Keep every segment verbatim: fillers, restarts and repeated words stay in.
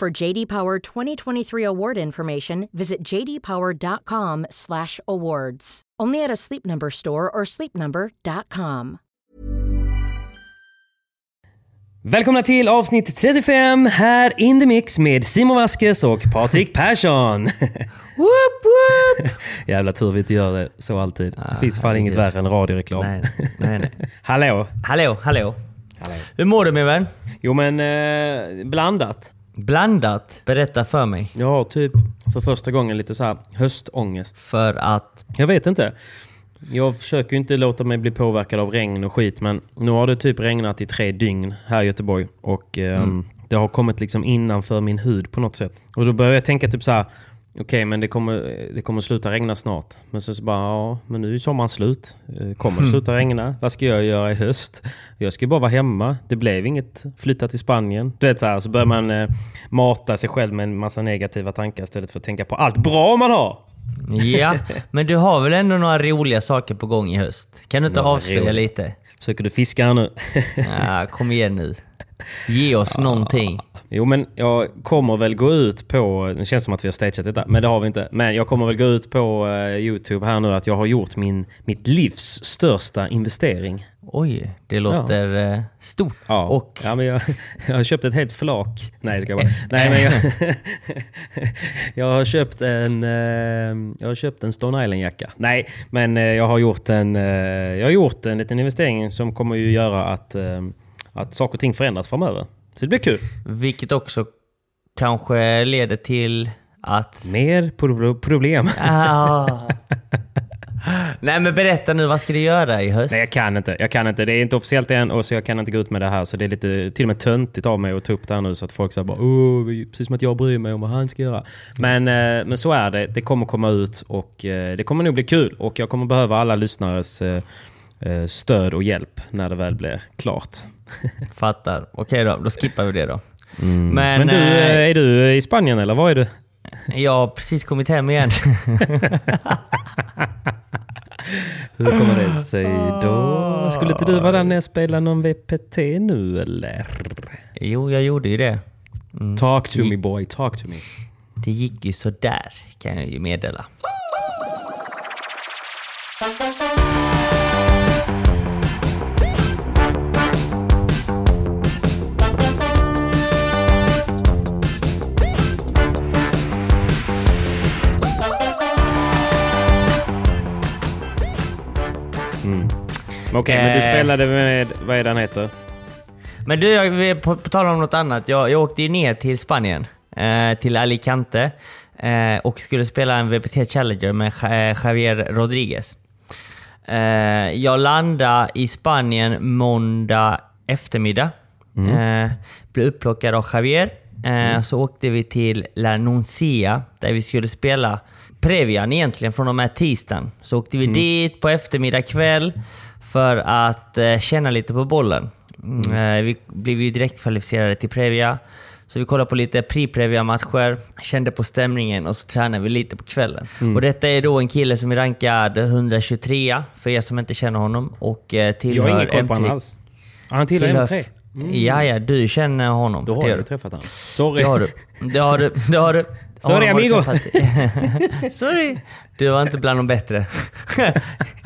For J D Power twenty twenty-three award information, visit j d power dot com slash awards. Only at a Sleep Number store or sleep number dot com. Välkomna till avsnitt trettiofem här in the mix med Simon Vaskes och Patrik Persson. Woop, woop. Jävla tur vi inte gör det så alltid. Ah, det finns fan inget det. Värre än radioreklam. Nej, nej, nej. Hallå. Hallå, hallå. Hallå. Hur mår du min vän? Jo men eh, blandat. Blandat? Berätta för mig. Ja, typ för första gången lite så här höstångest. För att? Jag vet inte. Jag försöker ju inte låta mig bli påverkad av regn och skit, men nu har det typ regnat i tre dygn här i Göteborg och eh, mm. det har kommit liksom innanför min hud på något sätt. Och då börjar jag tänka typ så här, okej okay, men det kommer, det kommer sluta regna snart. Men så, så bara, ja men nu är sommaren slut. Kommer det sluta regna? Vad ska jag göra i höst? Jag ska bara vara hemma. Det blev inget, flytta till Spanien. Du vet så här, så börjar man eh, mata sig själv med en massa negativa tankar istället för att tänka på allt bra man har. Ja, men du har väl ändå några roliga saker på gång i höst? Kan du inte några avslöja roliga. Lite? Försöker du fiska här nu? Ja, kom igen nu. Ge oss ja. Någonting. Jo, men jag kommer väl gå ut på... Det känns som att vi har stageat detta, men det har vi inte. Men jag kommer väl gå ut på uh, YouTube här nu att jag har gjort min, mitt livs största investering. Oj, det låter ja. Stort. Ja, och... ja men jag, jag har köpt ett helt flak. Nej, ska jag bara... Nej, men jag... jag har köpt en... Jag har köpt en Stone Island-jacka. Nej, men jag har gjort en... Jag har gjort en liten investering som kommer ju göra att, att saker och ting förändras framöver. Så det blir kul. Vilket också kanske leder till att... Mer pro- problem. Ah. Nej men berätta nu, vad ska du göra i höst? Nej jag kan inte, jag kan inte. Det är inte officiellt än och så jag kan inte gå ut med det här. Så det är lite, till och med töntigt av mig att ta upp det här nu. Så att folk säger bara, oh, precis som att jag bryr mig om vad han ska göra. Men, men så är det, det kommer komma ut. Och det kommer nog bli kul. Och jag kommer behöva alla lyssnares stöd och hjälp när det väl blir klart. Fattar, okej då, då skippar vi det då. Mm. Men, men du, är du i Spanien eller vad är du? Jag har precis kommit hem igen. Hur kommer det sig då? Skulle inte du vara där när jag spelar någon V P T nu eller? Jo, jag gjorde ju det. Mm. Talk to me boy, talk to me. Det gick ju så där, kan jag ju meddela. Okej, men du spelade med, vad är den heter? Men du, jag, på, på tal om något annat. Jag, jag åkte ju ner till Spanien, eh, till Alicante eh, och skulle spela en V P T Challenger med Javier Rodriguez. Eh, jag landade i Spanien måndag eftermiddag. Mm. Eh, blev upplockad av Javier. Eh, mm. Så åkte vi till La Nuncia där vi skulle spela previan egentligen från de här tisdagen. Så åkte vi mm. dit på eftermiddag kväll för att eh, känna lite på bollen. Mm. Eh, vi blev ju direkt kvalificerade till Previa. Så vi kollade på lite pre-previa-matcher, kände på stämningen och så tränade vi lite på kvällen. Mm. Och detta är då en kille som är rankad etthundratjugotre för er som inte känner honom. Och tillhör, jag har ingen koll på han, han tillhör, tillhör M tre. Mm. Ja, ja, du känner honom. Då har du träffat honom. Sorry. Det har du. Det har du. Det har du. Sorry, amigo. Sorry. Du var inte bland de bättre.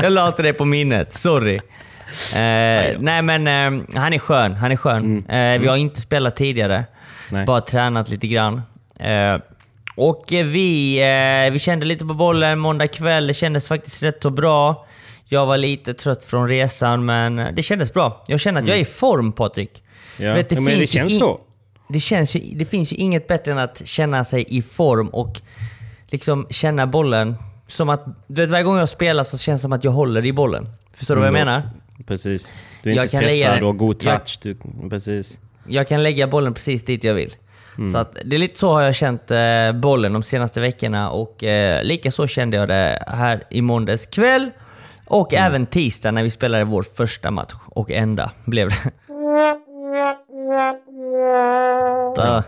Jag lade det på minnet. Sorry. Eh, nej, men eh, han är skön. Han är skön. Mm. Eh, vi har inte spelat tidigare. Nej. Bara tränat lite grann. Eh, och vi, eh, vi kände lite på bollen måndag kväll. Det kändes faktiskt rätt så bra. Jag var lite trött från resan, men det kändes bra. Jag känner att jag är i form, Patrik. Ja. Vet, det ja, men det känns in... då. Det, känns ju... det finns ju inget bättre än att känna sig i form och liksom känna bollen. Som att, du vet, varje gång jag spelar så känns det som att jag håller i bollen. Förstår mm, du vad jag då. menar? Precis. Du är jag inte stressad, lägga... du har god touch. Jag... Du... Precis. Jag kan lägga bollen precis dit jag vill. Mm. Så att, det är lite så har jag känt eh, bollen de senaste veckorna. Och eh, lika så kände jag det här i måndags kväll. Och mm. även tisdag när vi spelade vår första match och enda blev det. Ja.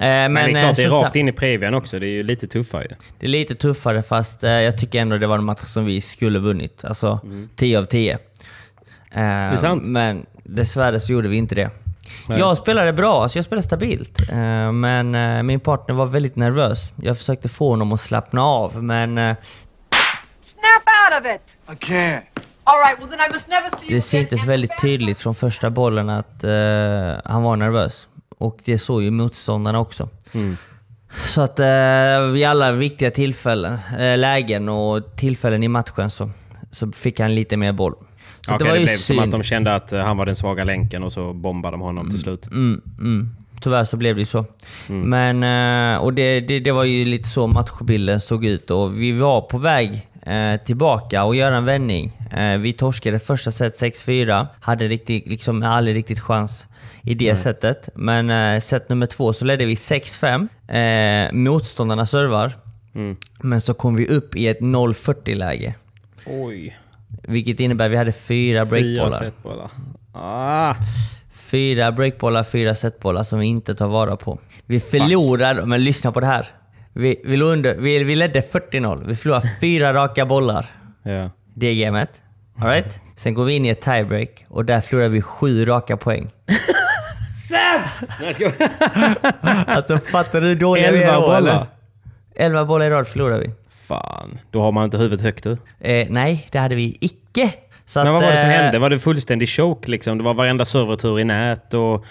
Men, men det är klart, det är rakt in i previan också. Det är ju lite tuffare. Det är lite tuffare, fast jag tycker ändå det var en match som vi skulle vunnit. Alltså mm. tio av tio. Det är sant. Men dessvärre så gjorde vi inte det. Nej. Jag spelade bra, så jag spelade stabilt. Men min partner var väldigt nervös. Jag försökte få honom att slappna av, men... Snap out of it. I can't. All right, well then I must never see you. Det syntes väldigt tydligt från första bollen att uh, han var nervös, och det såg ju motståndarna också. Mm. Så att uh, vid alla viktiga tillfällen, uh, lägen och tillfällen i matchen så så fick han lite mer boll. Så okay, det var det ju blev synd. Som att de kände att han var den svaga länken och så bombade de honom till slut. Mm, mm. Tyvärr så blev det ju så. Mm. Men uh, och det, det det var ju lite så matchbilden såg ut, och vi var på väg tillbaka och göra en vändning. Vi torskade första set sex fyra, hade riktigt, liksom, aldrig riktigt chans i det Nej. sättet. Men set nummer två så ledde vi sex fem, eh, motståndarna servar. Mm. Men så kom vi upp i ett noll fyrtio läge. Oj. Vilket innebär vi hade fyra breakbollar. Fyra setbollar. Ah. Fyra breakbollar, fyra setbollar som vi inte tar vara på. Vi förlorar, Fuck. men lyssna på det här. Vi, vi, låg under, vi, vi ledde fyrtio noll. Vi förlorade fyra raka bollar. Yeah. Det gamet. All right? Sen går vi in i ett tiebreak och där förlorar vi sju raka poäng. Sämst! Alltså fattar du hur dåliga vi är då? elva bollar i rad förlorar vi. Fan, då har man inte huvudet högt du. Eh, nej, det hade vi icke. Så Men att, vad var det som hände? Var det fullständig choke liksom? Det var varenda servertur i nät och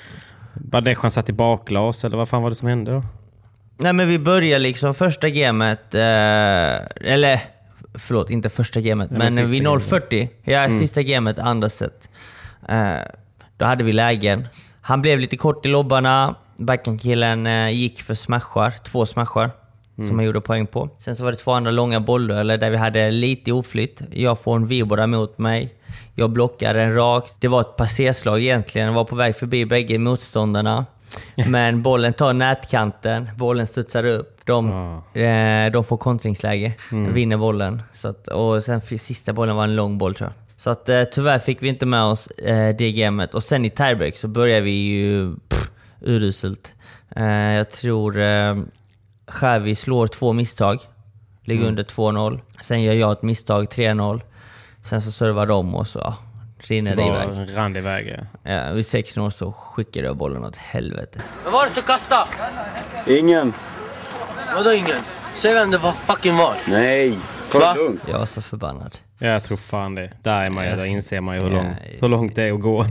Badeshan satt i bakglas, eller vad fan var det som hände då? Nej, men vi börjar liksom första gamet, eh, eller förlåt, inte första gamet, Nej, men, men vid noll fyrtio, ja, mm. sista gamet, andra set. Eh, då hade vi lägen. Han blev lite kort i lobbarna. Backhandkillen eh, gick för smashar, två smashar mm. som han gjorde poäng på. Sen så var det två andra långa bollar där vi hade lite oflytt. Jag får en vibora mot mig. Jag blockar en rakt. Det var ett passerslag egentligen. Jag var på väg förbi bägge motståndarna. Men bollen tar nätkanten, bollen studsar upp, de, oh. eh, de får kontringsläge, mm. vinner bollen. Så att, och sen sista bollen var en lång boll tror jag. Så att, eh, tyvärr fick vi inte med oss eh, det gamet. Och sen i tiebreak så börjar vi ju pff, uruselt. Eh, jag tror eh, Xavi slår två misstag, ligger mm. under två noll. Sen gör jag ett misstag, tre noll. Sen så servar de och så... Ja. Rinner det iväg. Rann iväg, ja. Ja, vid sexton år så skickade jag bollen åt helvete. Men var det som kastade? Ingen. Vadå ingen? Säg vem det var fucking var. Nej. Va? Jag var så förbannad. Jag tror fan det. Där är man ju, där inser man ju hur, ja, lång, hur långt det är att gå.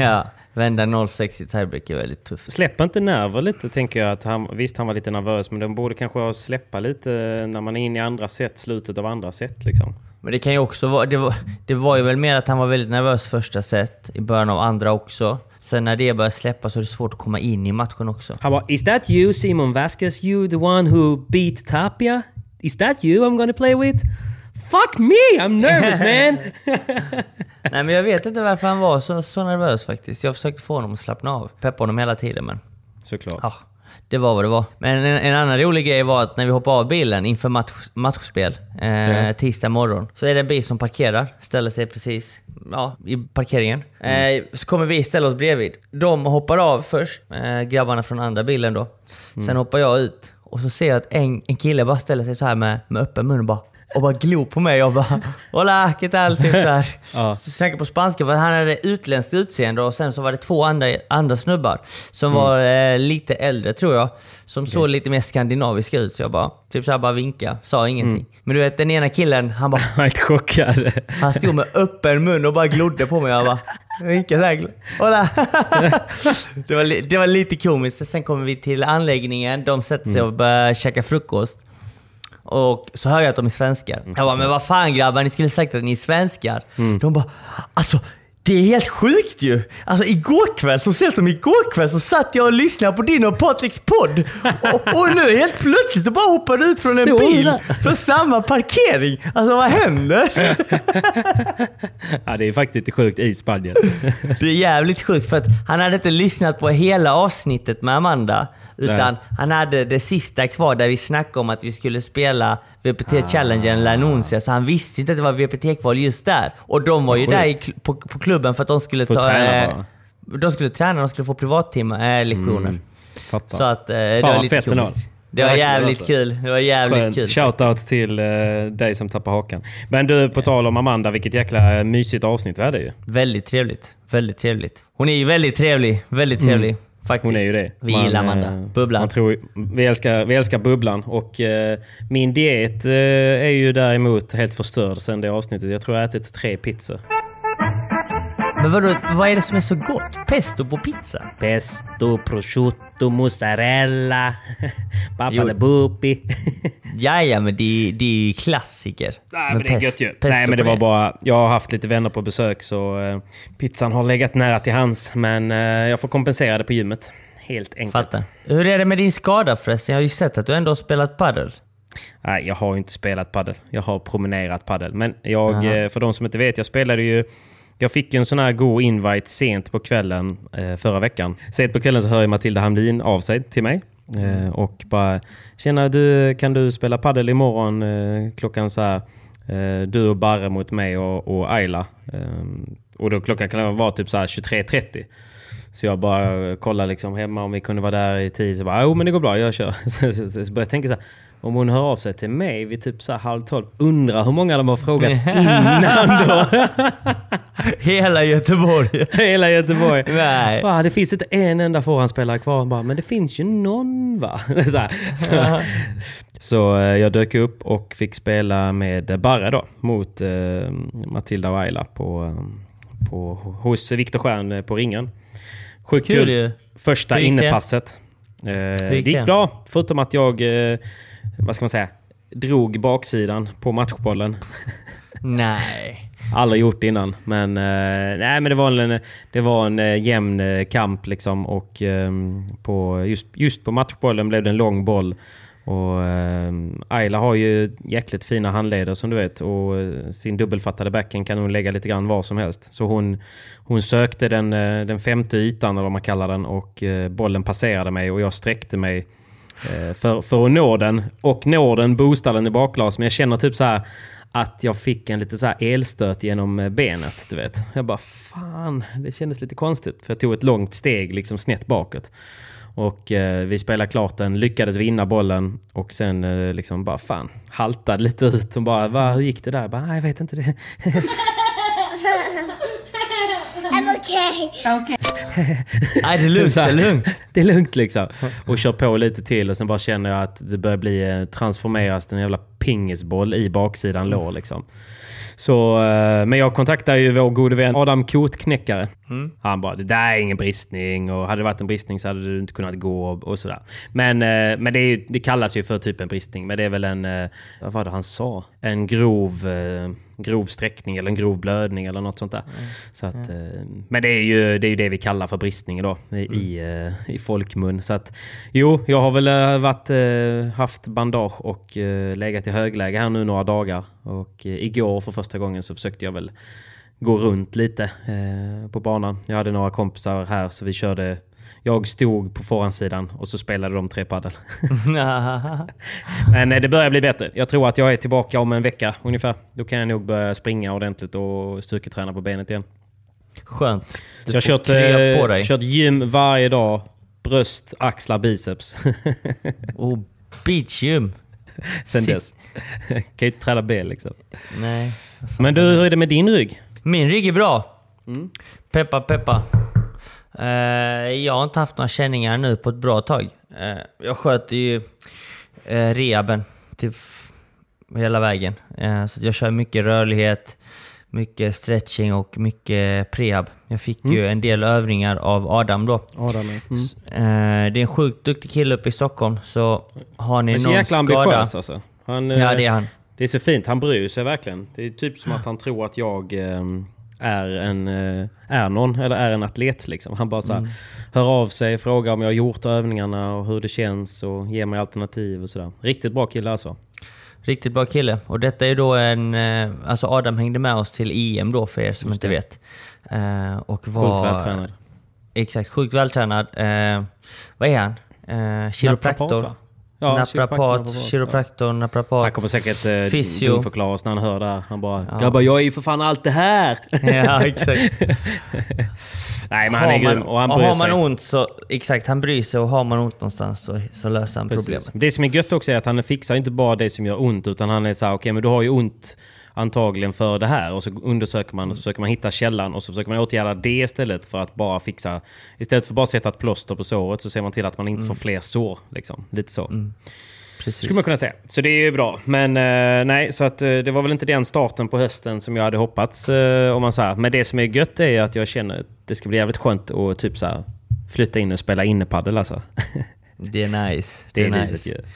Ja, vända noll sex i tiebreak är väldigt tufft. Släppa inte nerver lite, tänker jag. Att han, visst, han var lite nervös, men de borde kanske släppa lite när man är inne i andra set, slutet av andra set liksom. Men det kan ju också vara, det var, det var ju väl mer att han var väldigt nervös första set, i början av andra också. Sen när det börjar släppa så är det svårt att komma in i matchen också. Han bara, is that you, Simon Vasquez? You the one who beat Tapia? Is that you I'm gonna play with? Fuck me, I'm nervous man! Nej, men jag vet inte varför han var så, så nervös faktiskt. Jag försökte få honom att slappna av, peppa honom hela tiden, men... Såklart. Ja, Det var vad det var. Men en, en annan rolig grej var att när vi hoppade av bilen inför match, matchspel eh, mm. tisdag morgon, så är det en bil som parkerar, ställer sig precis ja, i parkeringen. Mm. Eh, så kommer vi ställa oss bredvid. De hoppar av först, eh, grabbarna från andra bilen då. Mm. Sen hoppar jag ut och så ser jag att en, en kille bara ställer sig så här med, med öppen mun och bara och bara glor på mig och bara hola, qué tal, typ så här. Ja. Så snackade på spanska för han hade utländskt utseende och sen så var det två andra, andra snubbar som mm. var eh, lite äldre tror jag, som okay. såg lite mer skandinaviska ut, så jag bara typ så här bara vinka, sa ingenting. Mm. Men du vet den ena killen, han bara helt chockad. Han stod med öppen mun och bara glodde på mig och bara vinkade där. Hola. det var li- det var lite komiskt. Sen kommer vi till anläggningen, de sätter sig mm. och börjar käka frukost. Och så hör jag att de är svenskar. Jag bara, men vad fan grabbar, ni skulle sagt att ni är svenskar. Mm. De bara, alltså det är helt sjukt ju. Alltså igår kväll, så sent som igår kväll, så satt jag och lyssnade på din och Patricks podd. Och, och nu helt plötsligt och bara hoppade ut från Ståla. En bil från samma parkering. Alltså vad händer? Ja, det är faktiskt lite sjukt i Spanien. Det är jävligt sjukt för att han hade inte lyssnat på hela avsnittet med Amanda. Utan nej. Han hade det sista kvar där vi snackade om att vi skulle spela V P T-challengen ah. La Nuncia. Så han visste inte att det var V P T-kval just där. Och de var ju sjukt. Där i, på, på klubben för att de skulle få ta träna, eh, de skulle träna, de skulle få privattimmar, eh, lektioner. Mm. Så att eh, det var lite kul. Det var jävligt kul. Det var jävligt Skönt. Kul. Shoutout till eh, dig som tappar hakan. Men du, på tal om Amanda, vilket jäkla mysigt avsnitt var det ju. Väldigt trevligt, väldigt trevligt. Hon är ju väldigt trevlig, väldigt trevlig. Mm. Faktiskt. Hon är ju det. Vi man, gillar Amanda. Bubblan. Man tror, vi, älskar, vi älskar bubblan. Och eh, min diet eh, är ju däremot helt förstörd sen det avsnittet. Jag tror jag har ätit tre pizzor. Men vadå, vad är det som är så gott? Pesto på pizza? Pesto, prosciutto, mozzarella, pappa de bupi. Jaja, men det, det är ju klassiker. Nej, men det är gött ju. Nej, men det var bara, jag har haft lite vänner på besök så eh, pizzan har legat nära till hands. Men eh, jag får kompensera det på gymmet. Helt enkelt. Fattar. Hur är det med din skada förresten? Jag har ju sett att du ändå har spelat paddel. Nej, jag har ju inte spelat paddel. Jag har promenerat paddel. Men jag, uh-huh. för de som inte vet, jag spelade ju... Jag fick en sån här god invite sent på kvällen eh, förra veckan. Sent på kvällen så hör jag Matilda Hamlin av sig till mig. Eh, och bara, tjena du, kan du spela paddel imorgon eh, klockan så här. Eh, du och Barre mot mig och, och Ayla. Eh, och då klockan kan vara typ så här tjugotre trettio. Så jag bara kollar liksom hemma om vi kunde vara där i tid. Så bara, jo men det går bra, jag kör. så, så, så, så började jag tänka så här. Om hon hör av sig till mig vid typ så här halv tolv, undrar hur många de har frågat innan då. Hela Göteborg. Hela Göteborg. Nej. Fan, det finns inte en enda förhandspelare kvar. Bara, men det finns ju någon va? så, här, så, uh-huh. så jag dök upp och fick spela med Barre då. Mot eh, Matilda och Ayla på, på, hos Viktor Stjärn på Ringen. Sjukt kul. kul. Första Vilken. innepasset. Eh, det gick bra. Förutom att jag... Eh, vad ska man säga, drog baksidan på matchbollen. Nej. Aldrig gjort innan, men eh, nej men det var en det var en jämn kamp liksom och eh, på just just på matchbollen blev det en lång boll och eh, Ayla har ju jäkligt fina handleder som du vet och sin dubbelfattade backen kan hon lägga lite grann var som helst. Så hon hon sökte den den femte ytan eller vad man kallar den och eh, bollen passerade mig och jag sträckte mig För, för att nå den och nå den boostade den i bakglas, men jag känner typ så här att jag fick en lite så här elstöt genom benet, du vet. Jag bara fan, det kändes lite konstigt för jag tog ett långt steg liksom snett bakåt och eh, vi spelade klart den, lyckades vinna bollen och sen eh, liksom bara fan haltade lite ut och bara va, hur gick det där? Jag bara, jag vet inte det. I'm okay. Okay. Nej, det är lugnt, det är lugnt. Det är lugnt liksom. Och kör på lite till och sen bara känner jag att det börjar bli transformeras till en jävla pingisboll i baksidan lår liksom. Så, men jag kontaktar ju vår gode vän Adam Kotknäckare. Mm. Han bara, det där är ingen bristning och hade det varit en bristning så hade du inte kunnat gå och sådär. Men, men det, är ju, det kallas ju för typ en bristning, men det är väl en, vad var det han sa? En grov, grov sträckning eller en grov blödning eller något sånt där. Mm. Så att, mm. Men det är, ju, det är ju det vi kallar för bristning då, i, mm. i, i folkmun. Så att, jo, jag har väl varit, haft bandage och legat i högläge här nu några dagar. Och igår för första gången så försökte jag väl gå runt lite eh, på banan. Jag hade några kompisar här så vi körde jag stod på förhandssidan och så spelade de tre paddel. Men det börjar bli bättre. Jag tror att jag är tillbaka om en vecka ungefär. Då kan jag nog börja springa ordentligt och styrketräna på benet igen. Skönt. Du så jag kört, på dig. Kört gym varje dag. Bröst, axlar, biceps. Och beachgym. Sen dess. Kan ju inte träna ben liksom. Nej. Men du, hur är det med din rygg? Min rygg är bra. Mm. Peppa, peppa. Uh, jag har inte haft några känningar nu på ett bra tag. Uh, jag sköter ju uh, rehaben typ hela vägen. Uh, så jag kör mycket rörlighet, mycket stretching och mycket prehab. Jag fick mm. ju en del övningar av Adam då. Adam, mm. S- uh, det är en sjukt duktig kille uppe i Stockholm. Så har ni någon skada... Han är så jäkla ambitiös alltså. Han, ja, det är han. Det är så fint. Han bryr sig verkligen. Det är typ som att han tror att jag... Um... är en är någon eller är en atlet liksom. Han bara så här, mm. hör av sig, frågar om jag har gjort övningarna och hur det känns och ger mig alternativ och sådär. Riktigt bra kille alltså. Riktigt bra kille. Och detta är då en, alltså Adam hängde med oss till E M då för er som inte vet. Eh, och var sjukt vältränad. Exakt, sjukt vältränad. Eh, vad är han? Eh, kiropraktor. Ja, naprapat, kiropraktor, naprapat. Han kommer säkert eh, dumförklara oss när han hör det. Han bara, ja. Grabbar, jag är ju för fan allt det här. Ja, exakt. Nej, men han är grym och han och bryr har sig. Man ont så, exakt, han bryr sig och har man ont någonstans så, så löser han problemet. Det som är gött också är att han fixar inte bara det som gör ont utan han är så här, okej, okay, men du har ju ont antagligen för det här och så undersöker man och så försöker man hitta källan och så försöker man åtgärda det istället för att bara fixa istället för bara sätta ett plåster på såret så ser man till att man inte mm. får fler sår liksom, lite så. Mm. Precis. Skulle man kunna säga. Så det är ju bra. Men eh, nej, så att eh, det var väl inte den starten på hösten som jag hade hoppats eh, om man säger. Men det som är gött är att jag känner att det ska bli jävligt skönt att typ så här flytta in och spela innepaddel alltså. Det är nice. Det är, det är nice. Livet,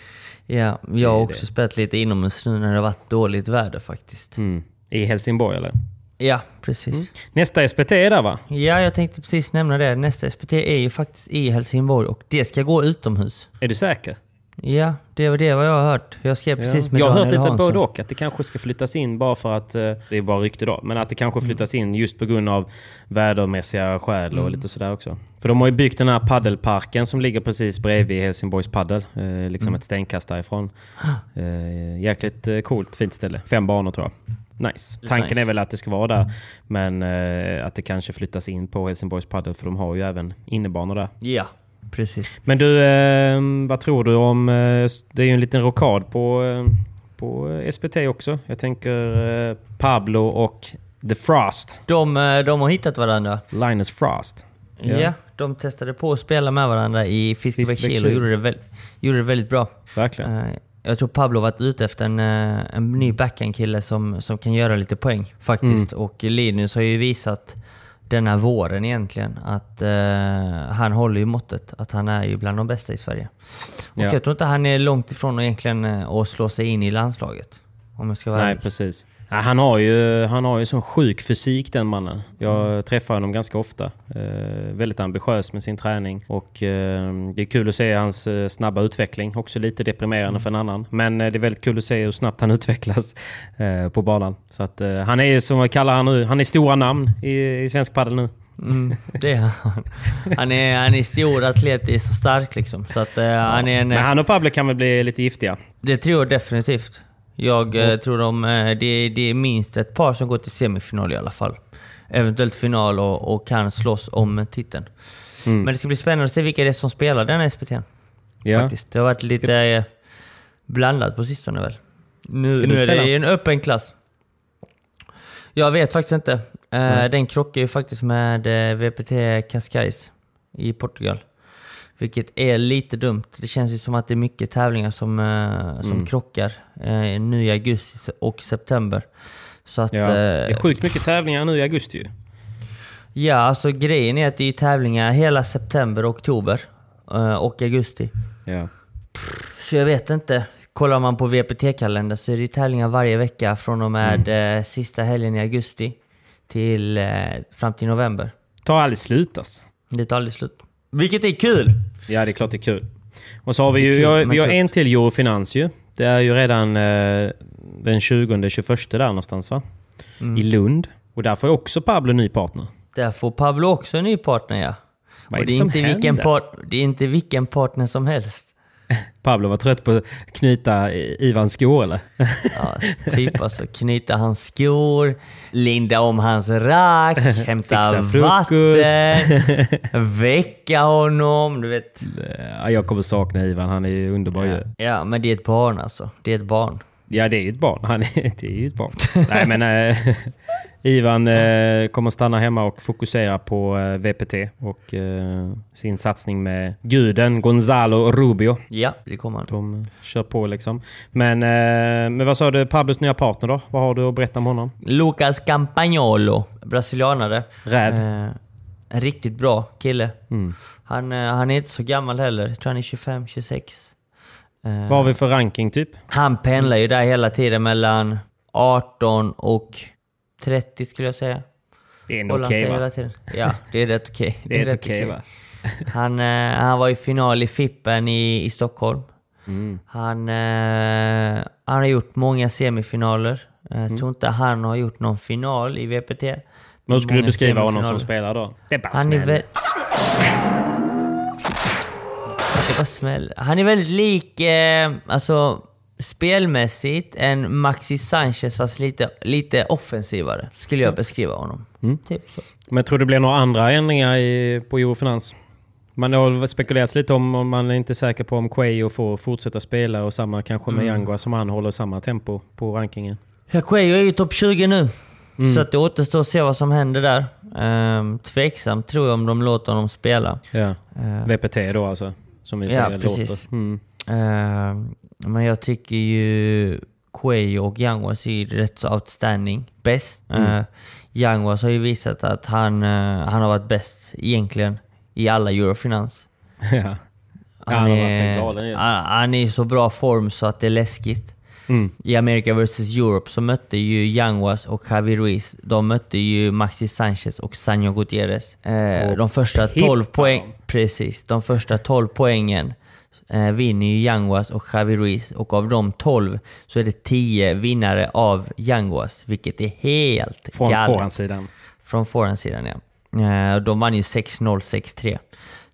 ja, jag har också det. Spelat lite inomhus nu när det har varit dåligt väder faktiskt. Mm. I Helsingborg eller? Ja, precis. Mm. Nästa S P T är där va? Ja, jag tänkte precis nämna det. Nästa S P T är ju faktiskt i Helsingborg och det ska gå utomhus. Är du säker? Ja, det var det vad jag har hört. Jag skrev precis ja. med Jag har hört lite Hansson. På dock att det kanske ska flyttas in bara för att det är bara rykte då, men att det kanske flyttas in just på grund av vädermässiga skäl och mm. lite sådär också. För de har ju byggt den här paddelparken som ligger precis bredvid Helsingborgs paddel, eh, liksom mm. ett stenkast därifrån. Eh, jäkligt coolt, fint ställe. Fem banor tror jag. Nice. Tanken nice. är väl att det ska vara där, men eh, att det kanske flyttas in på Helsingborgs paddel för de har ju även innebanor där. Ja. Yeah. Precis. Men du, eh, vad tror du om... Eh, det är ju en liten rockad på, eh, på S P T också. Jag tänker eh, Pablo och The Frost. De, de har hittat varandra. Linus Frost. Yeah. Ja, de testade på att spela med varandra i Fiskebäckskil och gjorde det, väl, gjorde det väldigt bra. Verkligen. Eh, jag tror Pablo varit ute efter en, en ny backhandkille som, som kan göra lite poäng faktiskt. Mm. Och Linus har ju visat... den här våren egentligen att eh, han håller ju måttet, att han är ju bland de bästa i Sverige. Och ja. jag tror inte han är långt ifrån egentligen att slå sig in i landslaget om jag ska vara. Nej, ärlig. Precis. Ja, han har ju han har ju sån sjuk fysik den mannen. Jag mm. träffar honom ganska ofta. Eh, väldigt ambitiös med sin träning och eh, det är kul att se hans eh, snabba utveckling. Också lite deprimerande mm. för en annan, men eh, det är väldigt kul att se hur snabbt han utvecklas eh, på banan. Så att eh, han är som jag kallar han nu, han är stora namn i, i svensk padel nu. Mm, det är han. Han är, han är stor atletisk och stark liksom. Så att eh, ja. han är en, men han och Pablo kan väl bli lite giftiga. Det tror jag definitivt. Jag mm. tror de, det, det är minst ett par som går till semifinal i alla fall. Eventuellt final och, och kan slåss om titeln. Mm. Men det ska bli spännande att se vilka det är som spelar den här S P T-n. Ja. Faktiskt. Det har varit lite ska... blandat på sistone väl. Nu, nu är det en öppen klass. Jag vet faktiskt inte. Mm. Den krockar ju faktiskt med V P T Cascais i Portugal. Vilket är lite dumt. Det känns ju som att det är mycket tävlingar som, eh, som mm. krockar eh, nu i augusti och september. Så att, ja, eh, det är sjukt mycket tävlingar nu i augusti ju. Ja, alltså grejen är att det är tävlingar hela september, oktober eh, och augusti. Ja. Så jag vet inte. Kollar man på V P T-kalendern så är det tävlingar varje vecka från och med mm. eh, sista helgen i augusti till eh, fram till november. Det tar aldrig slut alltså. Det tar aldrig slut. Vilket är kul. Ja, det är klart det är kul. Och så har vi ju, jag, vi har en till Eurofinans ju. Det är ju redan eh, den tjugonde, tjugoförsta där någonstans va? Mm. I Lund. Och där får också Pablo en ny partner. Där får Pablo också en ny partner, ja. Vad är det, det, är inte vilken part, det är inte vilken partner som helst. Pablo var trött på att knyta Ivans skor, eller? Ja, typ alltså knyta hans skor, linda om hans rack, hämta vatten, väcka honom, du vet. Ja, jag kommer sakna Ivan, han är underbar ju. Ja, ja, men det är ett barn alltså, det är ett barn. Ja, det är ju ett barn, han är, det är ju ett barn. Nej, men äh, Ivan äh, kommer stanna hemma och fokusera på äh, V P T och äh, sin satsning med guden Gonzalo Rubio. Ja, det kommer han. De kör på liksom. Men, äh, men vad sa du, Pablos nya partner då? Vad har du att berätta om honom? Lucas Campagnolo, brasilianare. Räv. Äh, en riktigt bra kille. Mm. Han, han är inte så gammal heller, jag tror han är tjugofem tjugosex. Vad har vi för ranking typ? Han pendlar ju där hela tiden mellan arton och trettio skulle jag säga. Det är en okej okay, va? Ja, det är rätt okej. Okay. Det, det är rätt okej okay, okay. va? Han, eh, han var i final i Fippen i, i Stockholm. Mm. Han, eh, han har gjort många semifinaler. Jag tror mm. inte han har gjort någon final i V P T. Men hur skulle du beskriva honom som spelar då? Det är bara han är väl... Han är väldigt lik eh, alltså, spelmässigt en Maxi Sanchez, fast lite, lite offensivare skulle jag beskriva honom. Mm. Typ så. Men jag tror det blir några andra ändringar i, på Eurofinans. Man har spekulerat lite om, om man är inte säker på om Quayo får fortsätta spela och samma kanske med mm. Yangua som han håller samma tempo på rankingen. Ja, Quayo är ju topp tjugo nu. Mm. Så att det återstår att se vad som händer där. Ehm, tveksam tror jag om de låter honom spela. Ja. Ehm. V P T då alltså. Som vi säger, ja, precis. Mm. Uh, men jag tycker ju Quayo och Yanguas är rätt så outstanding. Bäst. Mm. Uh, Yanguas har ju visat att han, uh, han har varit bäst egentligen i alla Eurofinans. Ja. Han, han, är, galen, han, han är i så bra form så att det är läskigt. Mm. I America versus Europe så mötte ju Yanguas och Javi Ruiz. De mötte ju Maxi Sanchez och Sanjo Gutierrez. Eh, de första tolv poäng, precis. De första tolv poängen eh, vinner ju Yanguas och Javi Ruiz, och av de tolv så är det tio vinnare av Yanguas, vilket är helt från galet. Forehandsidan. Från forehandsidan, ja. Eh, de vann ju sex noll sex tre.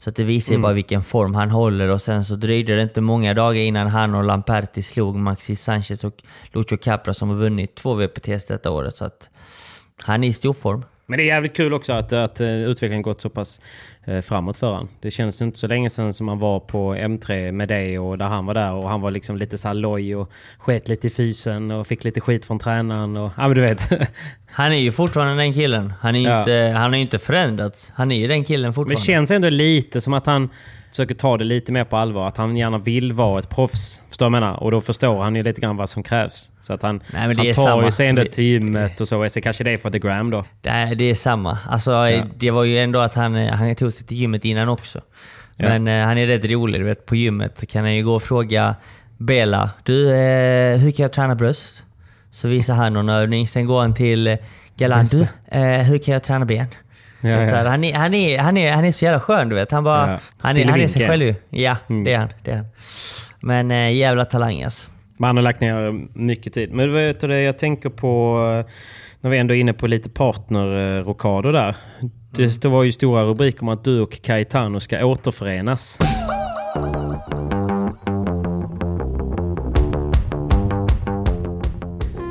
Så att det visar ju mm. bara vilken form han håller. Och sen så dröjde det inte många dagar innan han och Lamperti slog Maxi Sanchez och Lucho Capra som har vunnit två V P T S detta året. Så att han är i stor form. Men det är jävligt kul också att, att utvecklingen gått så pass framåt för han. Det känns inte så länge sedan som han var på M tre med dig och där han var där. Och han var liksom lite så här loj och sket lite i fysen och fick lite skit från tränaren. Och, ja, men du vet. Han är ju fortfarande den killen. Han är ju ja. inte, han är inte förändrats. Han är ju den killen fortfarande. Men det känns ändå lite som att han försöker ta det lite mer på allvar. Att han gärna vill vara ett proffs. Förstår jag menar? Och då förstår han ju lite grann vad som krävs. Så att han, Nej, men det han tar samma. ju sig ändå till gymmet och så. Så kanske det är för The Gram då. Nej, det är samma. Alltså, ja. Det var ju ändå att han, han tog sig till gymmet innan också. Ja. Men eh, han är rätt rolig. Du vet, på gymmet så kan han ju gå och fråga Bela. Du, eh, hur kan jag träna bröst? Så visar han någon övning. Sen går han till Galant. Du, eh, hur kan jag träna ben? Ja, ja. Han, är, han, är, han, är, han är så jävla skön, du vet. Han, bara, ja. han, är, han är sig själv. Ja, mm. det, är han, det är han. Men eh, jävla talang alltså. Man har lagt ner mycket tid. Men vet du, jag tänker på... När vi ändå är inne på lite partnerrokader där. Det var ju stora rubriker om att du och Caetano ska återförenas.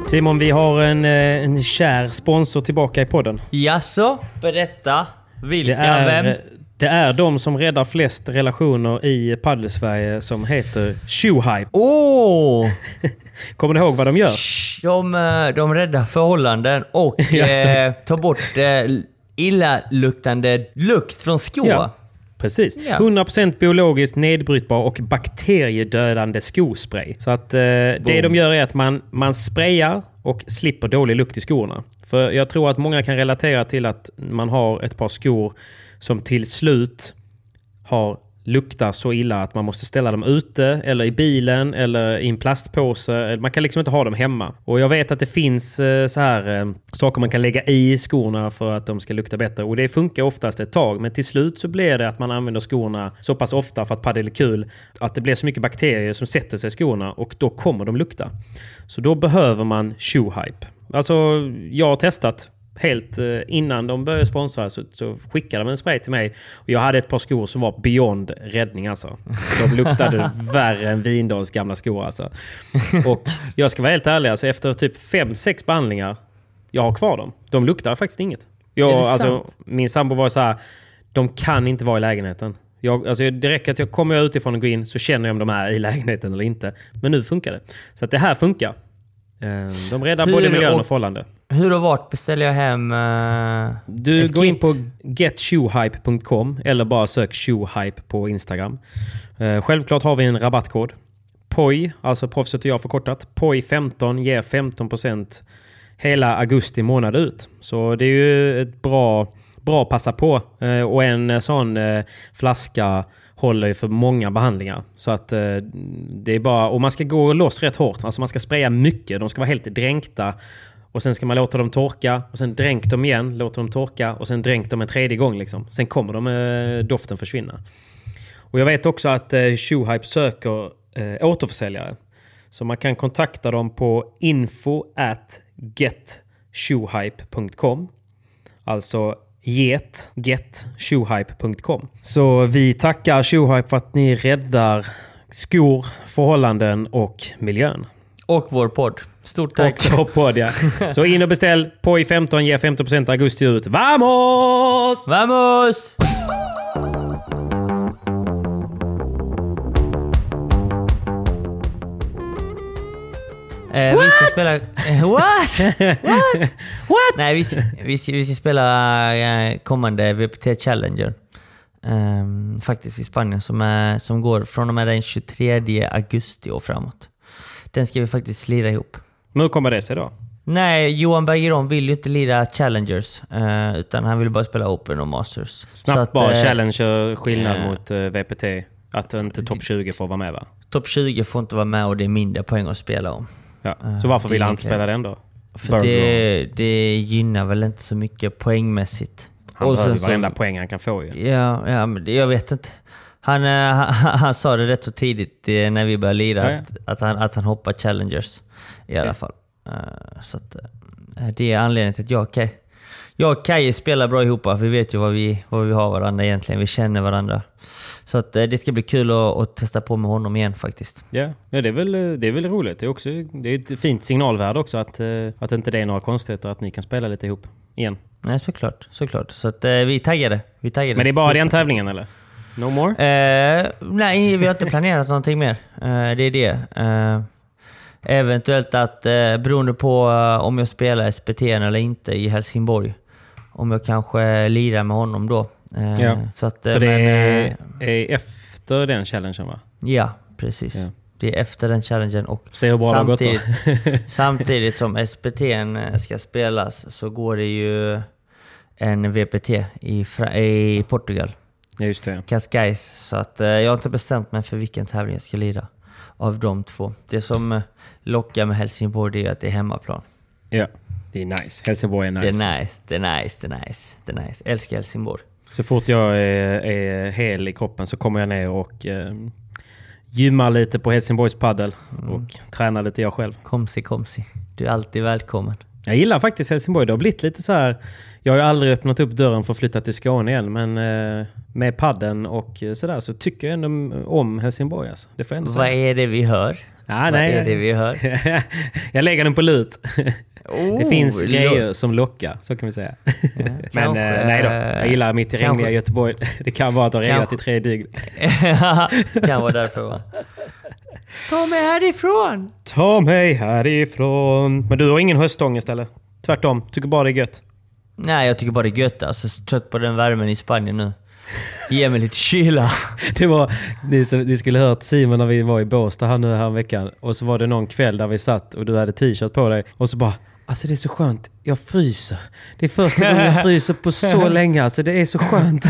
Simon, vi har en, en kär sponsor tillbaka i podden. Jaså, berätta. Vilka, det är, vem? Det är de som räddar flest relationer i Paddelsverige som heter Shoehype. Åh! Oh! Kommer du ihåg vad de gör? De, de räddar förhållanden och eh, tar bort eh, illaluktande lukt från skor. Ja. Precis. Ja. hundra procent biologiskt nedbrytbar och bakteriedödande skospray. Så att eh, det de gör är att man, man sprayar och slipper dålig lukt i skorna. För jag tror att många kan relatera till att man har ett par skor som till slut har luktar så illa att man måste ställa dem ute eller i bilen eller i en plastpåse. Man kan liksom inte ha dem hemma. Och jag vet att det finns så här saker man kan lägga i skorna för att de ska lukta bättre. Och det funkar oftast ett tag. Men till slut så blir det att man använder skorna så pass ofta för att paddel är kul. Att det blir så mycket bakterier som sätter sig i skorna och då kommer de lukta. Så då behöver man Shoehype. Alltså jag har testat. helt innan de började sponsra så, så skickade de en spray till mig. Och jag hade ett par skor som var beyond räddning alltså. De luktade värre än Vindals gamla skor alltså. Och jag ska vara helt ärlig, alltså, efter typ fem, sex behandlingar jag har kvar dem. De luktar faktiskt inget. Jag, alltså, min sambo var så här, de kan inte vara i lägenheten. Jag, alltså, det räcker att jag kommer jag utifrån och går in så känner jag om de är i lägenheten eller inte. Men nu funkar det. Så att det här funkar. De räddar hur, både miljön och, och förhållande. Hur och vart beställer jag hem uh, du går kit? In på get shoe hype punkt com eller bara sök shoehype på Instagram. Uh, självklart har vi en rabattkod. P O Y, alltså proffset och jag förkortat. P O Y femton ger femton procent hela augusti månad ut. Så det är ju ett bra, bra passa på. Uh, och en sån uh, flaska håller ju för många behandlingar. Så att eh, det är bara... Och man ska gå loss rätt hårt. Alltså man ska spraya mycket. De ska vara helt dränkta. Och sen ska man låta dem torka. Och sen dränk dem igen. Låta dem torka. Och sen dränk dem en tredje gång liksom. Sen kommer de, eh, doften försvinna. Och jag vet också att eh, Shoehype söker eh, återförsäljare. Så man kan kontakta dem på info at get shoe hype punkt com. Alltså... Get, get, shoehype punkt com. Så vi tackar Shoehype för att ni räddar skor, förhållanden och miljön. Och vår podd. Stort tack. Och vår podd, ja. Så in och beställ. På i femton ger femton procent augusti ut. Vamos! Vamos! Eh, what? Vi ska spela... Eh, what? What? What? Nej, vi, vi, vi ska spela eh, kommande V P T Challenger. Eh, faktiskt i Spanien. Som, är, som går från och med den tjugotredje augusti och framåt. Den ska vi faktiskt lira ihop. Men hur kommer det sig då? Nej, Johan Bergeron vill ju inte lira Challengers. Eh, utan han vill bara spela Open och Masters. Snabbt bara eh, Challenger skillnad eh, mot eh, V P T. Att inte topp tjugo får vara med, va? Topp tjugo får inte vara med och det är mindre poäng att spela om. Ja. Så varför vill han spela den då? För det, det gynnar väl inte så mycket poängmässigt. Han behöver ju varenda poäng han kan få ju. Ja, ja men det, jag vet inte. Han, han, han sa det rätt så tidigt när vi började lira ja, ja. Att, att, han, att han hoppar Challengers i alla fall. Så att, det är anledningen till att jag, Kaj, jag och Kaj spelar bra ihop. För vi vet ju vad vi, vad vi har varandra egentligen. Vi känner varandra. Så att det ska bli kul att, att testa på med honom igen faktiskt. Yeah. Ja, det är väl, det är väl roligt. Det är, också, det är ett fint signalvärde också att, att inte det är några konstigheter att ni kan spela lite ihop igen. Nej, såklart. såklart. Så att, vi taggade. vi taggade. Men det är bara den tävlingen eller? No more? Eh, nej, vi har inte planerat någonting mer. Eh, det är det. Eh, eventuellt att eh, beroende på om jag spelar S P T eller inte i Helsingborg. Om jag kanske lirar med honom då. Eh, ja. Så att, för men, det är, är efter den challengen, va? Ja, precis. Ja. Det är efter den challengen och samtidigt, samtidigt som S P T:n ska spelas så går det ju en V P T i, i Portugal. Ja, just det. Cascais. Så att, jag har inte bestämt mig för vilken tävling jag ska lira av de två. Det som lockar med Helsingborg är att det är hemmaplan. Ja, det är nice. Helsingborg är nice. Det är nice, det är nice, det är nice. Det är nice. Älskar Helsingborg. Så fort jag är, är hel i kroppen så kommer jag ner och eh, gymmar lite på Helsingborgs paddel mm. och tränar lite jag själv. Komsi, komsi. Du är alltid välkommen. Jag gillar faktiskt Helsingborg. Det har blivit lite så här... Jag har ju aldrig öppnat upp dörren för att flytta till Skåne igen, men eh, med paddeln och sådär så tycker jag ändå om Helsingborg. Alltså. Det får ändå säga. Vad är det vi hör? Ah, Vad nej, är det vi hör? Jag lägger den på lut. Oh, det finns grejer som lockar, så kan vi säga. Ja, men eh, nej då, jag gillar mitt regniga Göteborg. Det kan vara att det har regnat i tre dygn. Det kan vara därför, va? Ta mig härifrån! Ta mig härifrån! Men du har ingen höstångest eller? Tvärtom, tycker bara det är gött. Nej, jag tycker bara det är gött. Alltså, trött på den värmen i Spanien nu. Ge mig lite kyla. Det var, ni, som, ni skulle hört Simon när vi var i Båstad här nu här veckan. Och så var det någon kväll där vi satt och du hade t-shirt på dig. Och så bara, alltså det är så skönt. Jag fryser. Det är första gången jag fryser på så länge. Alltså det är så skönt.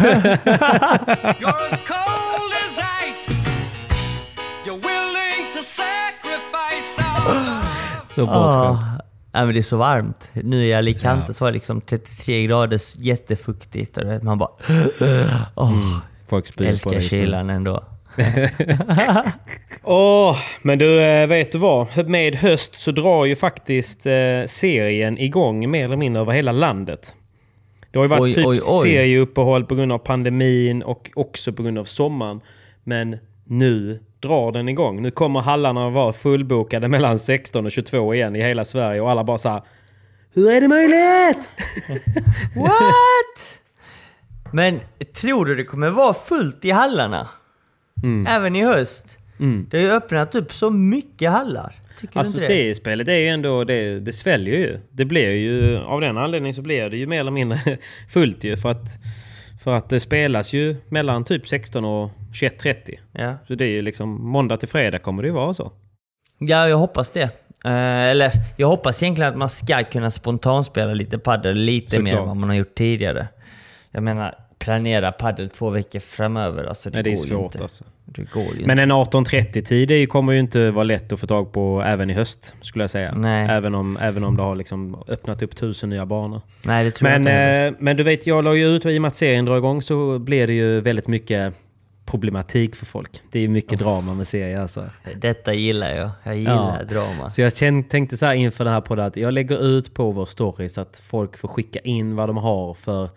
Så bortskämt. Ja, men det är så varmt. Nu i Alicante ja. Så var det liksom trettiotre grader, jättefuktigt. Och man bara... Oh, mm. Folk älskar kylan ändå. Åh, oh, men du, vet du vad? Med höst så drar ju faktiskt serien igång mer eller mindre över hela landet. Det har ju varit oj, typ oj, oj. serieuppehåll på grund av pandemin och också på grund av sommaren. Men nu drar den igång. Nu kommer hallarna att vara fullbokade mellan sexton och tjugotvå igen i hela Sverige. Och alla bara så här, hur är det möjligt? What? Men tror du det kommer vara fullt i hallarna? Mm. Även i höst. Mm. Det har ju öppnat upp så mycket hallar. Tycker alltså seriespelet är ju ändå det, det sväljer ju. Det blir ju av den anledningen så blir det ju mer eller mindre fullt ju för att för att det spelas ju mellan typ sexton och tjugoett trettio. Ja. Så det är ju liksom måndag till fredag kommer det ju vara så. Ja, jag hoppas det. Eh, eller jag hoppas egentligen att man ska kunna spontanspela lite paddel lite Såklart. mer än vad man har gjort tidigare. Jag menar planera paddel två veckor framöver. Alltså, det, Nej, det är svårt inte. Alltså. Det går ju Men inte. En arton trettio-tid kommer ju inte vara lätt att få tag på även i höst, skulle jag säga. Nej. Även om, även om det har liksom öppnat upp tusen nya banor. Nej, det tror men, jag inte. Eh, men du vet, jag la ju ut i och med att serien drar igång så blir det ju väldigt mycket problematik för folk. Det är mycket oh. drama med serier. Alltså. Detta gillar jag. Jag gillar ja. drama. Så jag tänkte, tänkte så här inför det här på det att jag lägger ut på vår story så att folk får skicka in vad de har för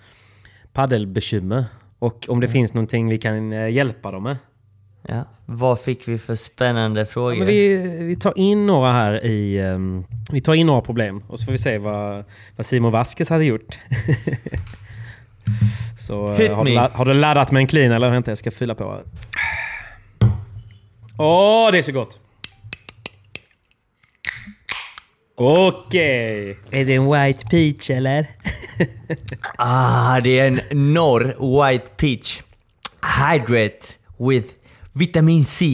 paddelbekymmer. Och om det mm. finns någonting vi kan hjälpa dem med. Ja. Vad fick vi för spännande frågor? Ja, men vi, vi tar in några här i... Um, vi tar in några problem. Och så får vi se vad, vad Simon Vasquez hade gjort. så Hit har, du, har du laddat med en clean? Eller vänta, jag ska fylla på. Åh, oh, det är så gott. Okej. Okay. Är det en white peach eller? ah, det är en norr white peach. Hydrate with vitamin C.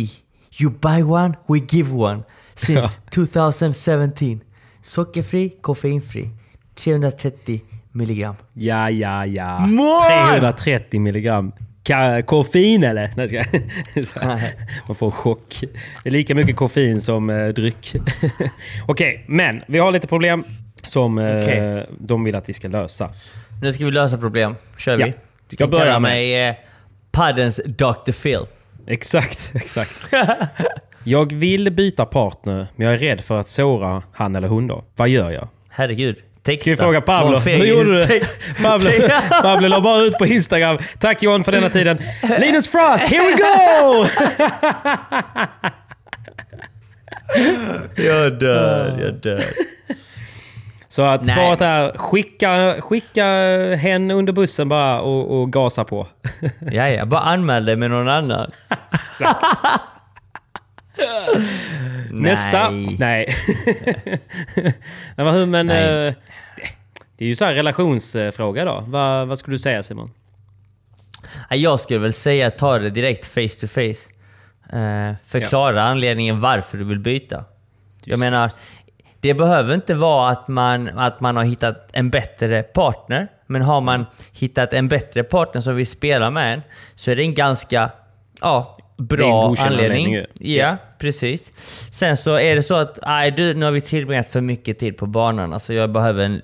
You buy one, we give one. Since ja. tjugoseventeenth. Sockerfri, koffeinfri. trehundratrettio milligram. Ja, ja, ja. Mål! trehundratrettio milligram. Ka- koffein eller? Nej, ska jag. Man får chock. Det är lika mycket koffein som eh, dryck. Okej, okay, men vi har lite problem som eh, okay. de vill att vi ska lösa. Nu ska vi lösa problem. Kör ja. vi. Du kan jag börja med eh, paddens doktor Phil. Exakt, exakt. Jag vill byta partner, men jag är rädd för att såra han eller hon då. Vad gör jag? Herregud. Texta. Ska vi fråga Pablo? Hur gjorde du det? Pablo, Pablo la bara ut på Instagram. Tack Johan för denna tiden. Linus Frost, here we go! jag dör, jag dör. Så att Nej. svaret är skicka, skicka hen under bussen bara och, och gasa på. ja, ja, bara anmäl dig med någon annan. Nästa. Nej. Nej. Nej. Men, Nej. Det är ju så här relationsfråga då. Vad, vad skulle du säga, Simon? Jag skulle väl säga ta det direkt face to face. Förklara ja. anledningen varför du vill byta. Just. Jag menar, det behöver inte vara att man, att man har hittat en bättre partner. Men har man hittat en bättre partner som vill spela med en, så är det en ganska... ja, bra anledning. Ja, yeah, precis. Sen så är det så att aj, du, nu har vi tillbringat för mycket tid på banan, så jag behöver en,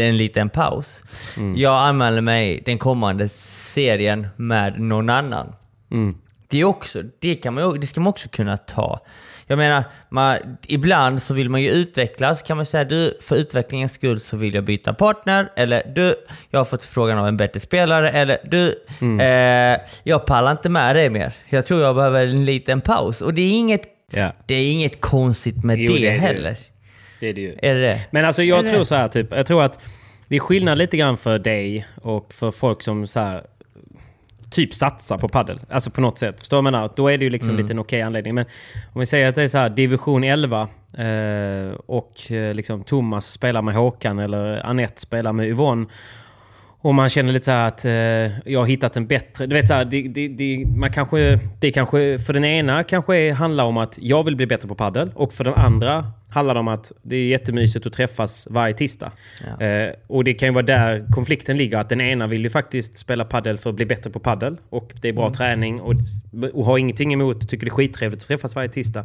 en liten paus. Mm. Jag anmäler mig den kommande serien med någon annan. Mm. Det, är också, det, kan man, det ska man också kunna ta. Jag menar, man, ibland så vill man ju utvecklas. Kan man säga, du, för utvecklingens skull så vill jag byta partner. Eller du, jag har fått frågan av en bättre spelare. Eller du, mm. eh, jag pallar inte med dig mer. Jag tror jag behöver en liten paus. Och det är inget, yeah. det är inget konstigt med jo, det, det heller. Det är det ju. Är det? Men alltså jag tror det? så här, typ, jag tror att det är skillnad lite grann för dig och för folk som så här... typ satsa på paddel, alltså på något sätt. Förstår jag menar? Då är det ju liksom mm. lite en okej anledning. Men om vi säger att det är så här division elva eh, och eh, liksom Thomas spelar med Håkan eller Annette spelar med Yvonne och man känner lite så här att eh, jag har hittat en bättre... Du vet så här, det, det, det, man kanske, det kanske... För den ena kanske handlar om att jag vill bli bättre på paddel och för den andra handlar det om att det är jättemysigt att träffas varje tisdag. Ja. Eh, och det kan ju vara där konflikten ligger. Att den ena vill ju faktiskt spela paddel för att bli bättre på paddel. Och det är bra mm. träning och, och har ingenting emot. Tycker det är skittrevligt att träffas varje tisdag.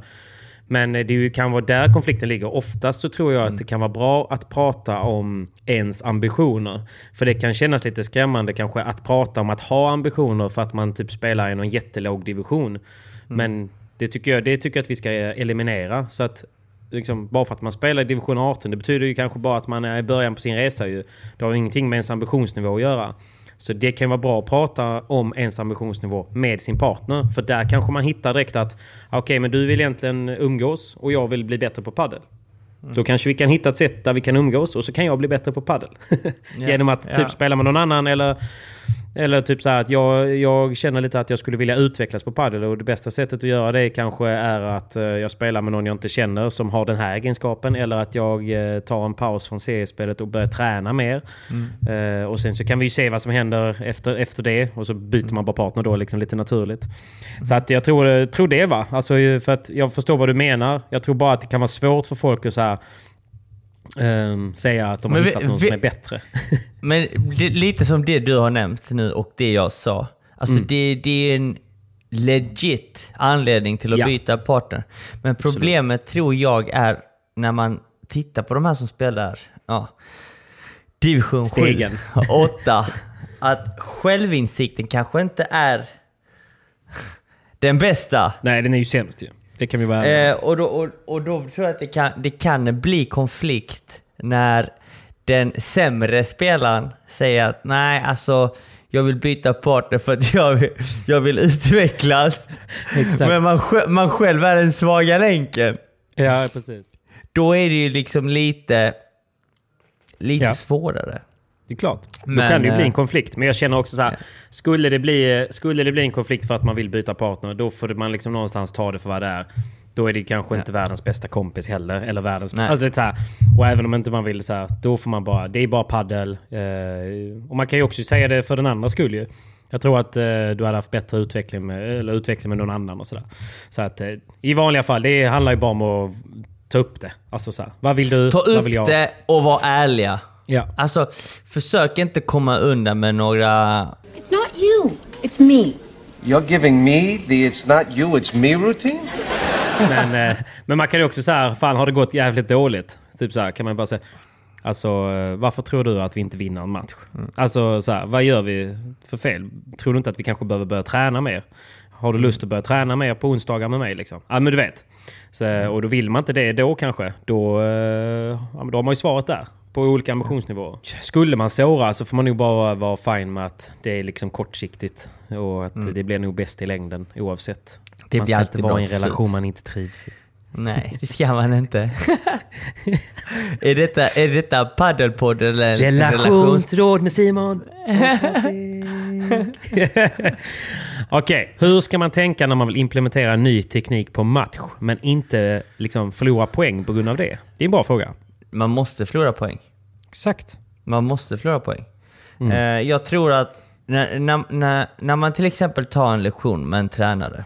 Men det kan vara där konflikten ligger. Oftast så tror jag mm. att det kan vara bra att prata om ens ambitioner. För det kan kännas lite skrämmande kanske att prata om att ha ambitioner för att man typ spelar i någon jättelåg division. Mm. Men det tycker jag, det tycker jag att vi ska eliminera. Så att liksom, bara för att man spelar i division arton, det betyder ju kanske bara att man är i början på sin resa. Ju. Det har ingenting med ens ambitionsnivå att göra. Så det kan vara bra att prata om ens ambitionsnivå med sin partner. För där kanske man hittar direkt att okej, okay, men du vill egentligen umgås och jag vill bli bättre på paddel. Mm. Då kanske vi kan hitta ett sätt där vi kan umgås och så kan jag bli bättre på paddel. Yeah. Genom att typ yeah. spela med någon annan eller, eller typ så här att jag, jag känner lite att jag skulle vilja utvecklas på paddel. Och det bästa sättet att göra det kanske är att jag spelar med någon jag inte känner som har den här egenskapen. Eller att jag tar en paus från seriespelet och börjar träna mer. Mm. Och sen så kan vi ju se vad som händer efter, efter det. Och så byter man bara partner då liksom lite naturligt. Mm. Så att jag tror, tror det va. Alltså för att jag förstår vad du menar. Jag tror bara att det kan vara svårt för folk att så här, Um, säga att de har vi, hittat någon vi, som är bättre. Men det, lite som det du har nämnt nu och det jag sa. Alltså mm. det, det är en legit anledning till att ja. byta partner. Men problemet Absolut. tror jag är när man tittar på de här som spelar ja, division sju, åtta. Att självinsikten kanske inte är den bästa. Nej, den är ju sämst ju. Det kan vi vara eh, och, då, och, och då tror jag att det kan, det kan bli konflikt när den sämre spelaren säger att nej, alltså jag vill byta partner för att jag vill, jag vill utvecklas. Exakt. Men man, man själv är den svaga länken. Ja, precis. Då är det ju liksom lite, lite ja. svårare. Det är klart. Men, då kan det ju bli en konflikt. Men jag känner också så här, ja. skulle, det bli, skulle det bli en konflikt för att man vill byta partner, då får man liksom någonstans ta det för vad det är. Då är det kanske ja. inte världens bästa kompis heller. Eller världens... Alltså, så här, och även om inte man vill så här, då får man bara... Det är bara paddel. Eh, och man kan ju också säga det för den andra skull ju. Jag tror att eh, du hade haft bättre utveckling med, eller utveckling med någon annan och sådär. Så att eh, i vanliga fall, det handlar ju bara om att ta upp det. Alltså så här, vad vill du? Ta upp vad vill jag? Det och vara ärliga. Ja. Alltså, försök inte komma undan med några... It's not you, it's me. You're giving me the it's not you, it's me routine? men, eh, men man kan ju också så här, fan har det gått jävligt dåligt? Typ så här, kan man bara säga, alltså varför tror du att vi inte vinner en match? Mm. Alltså så här, vad gör vi för fel? Tror du inte att vi kanske behöver börja träna mer? Har du lust att börja träna mer på onsdagar med mig? Liksom? Ja, men du vet. Så, och då vill man inte det då kanske. Då, ja, då har man ju svaret där. På olika ambitionsnivåer. Skulle man såra så får man nog bara vara fin med att det är liksom kortsiktigt. Och att mm. det blir nog bäst i längden oavsett. Det man ska inte vara i en relation man inte trivs i. Nej, det ska man inte. är, detta, är detta paddelpodd eller relationsråd med Simon? Okej, okay. Hur ska man tänka när man vill implementera ny teknik på match men inte liksom förlora poäng på grund av det? Det är en bra fråga. Man måste förlora poäng. Exakt. Man måste förlora poäng. Mm. Eh, jag tror att när, när, när, när man till exempel tar en lektion med en tränare.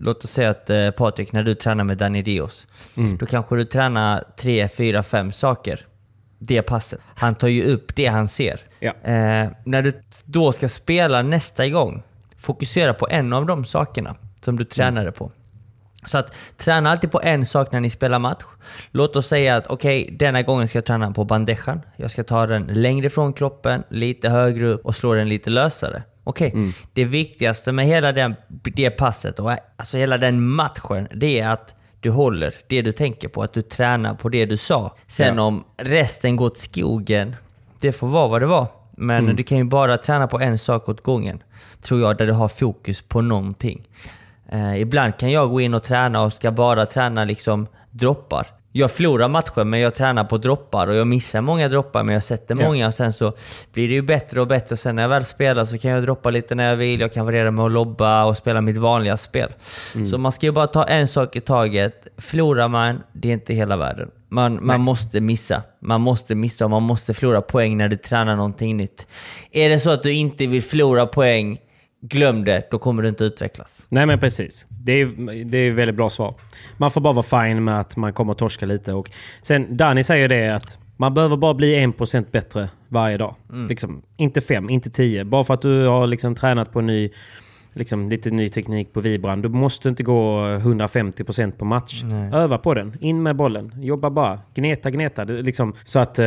Låt oss säga att eh, Patrik, när du tränar med Danny Dios. Mm. Då kanske du tränar tre, fyra, fem saker. Det passet. Han tar ju upp det han ser. Ja. Eh, när du då ska spela nästa gång. Fokusera på en av de sakerna som du tränade mm. på. Så att träna alltid på en sak när ni spelar match. Låt oss säga att okej, okay, denna gången ska jag träna på bandejan. Jag ska ta den längre från kroppen, lite högre upp och slå den lite lösare. Okej, okay. mm. Det viktigaste med hela den, det passet och alltså hela den matchen, det är att du håller det du tänker på, att du tränar på det du sa. Sen ja. om resten går till skogen, det får vara vad det var. Men mm. du kan ju bara träna på en sak åt gången, tror jag, där du har fokus på någonting. Eh, ibland kan jag gå in och träna och ska bara träna liksom droppar. Jag förlorar matchen men jag tränar på droppar och jag missar många droppar men jag sätter yeah. många och sen så blir det ju bättre och bättre och sen när jag väl spelar så kan jag droppa lite när jag vill, jag kan variera med att lobba och spela mitt vanliga spel. Mm. Så man ska ju bara ta en sak i taget. Förlorar man, det är inte hela världen. Man, man måste missa. Man måste missa och man måste förlora poäng när du tränar någonting nytt. Är det så att du inte vill förlora poäng, glöm det, då kommer du inte utvecklas. Nej men precis, det är, det är ett väldigt bra svar. Man får bara vara fin med att man kommer att torska lite. Och sen Danny säger det att man behöver bara bli en procent bättre varje dag. Mm. Liksom, inte fem, inte tio. Bara för att du har liksom tränat på en ny liksom lite ny teknik på vibran. Du måste inte gå hundrafemtio procent på match. Nej. Öva på den. In med bollen. Jobba bara. Gneta, gneta. Det, liksom, så att,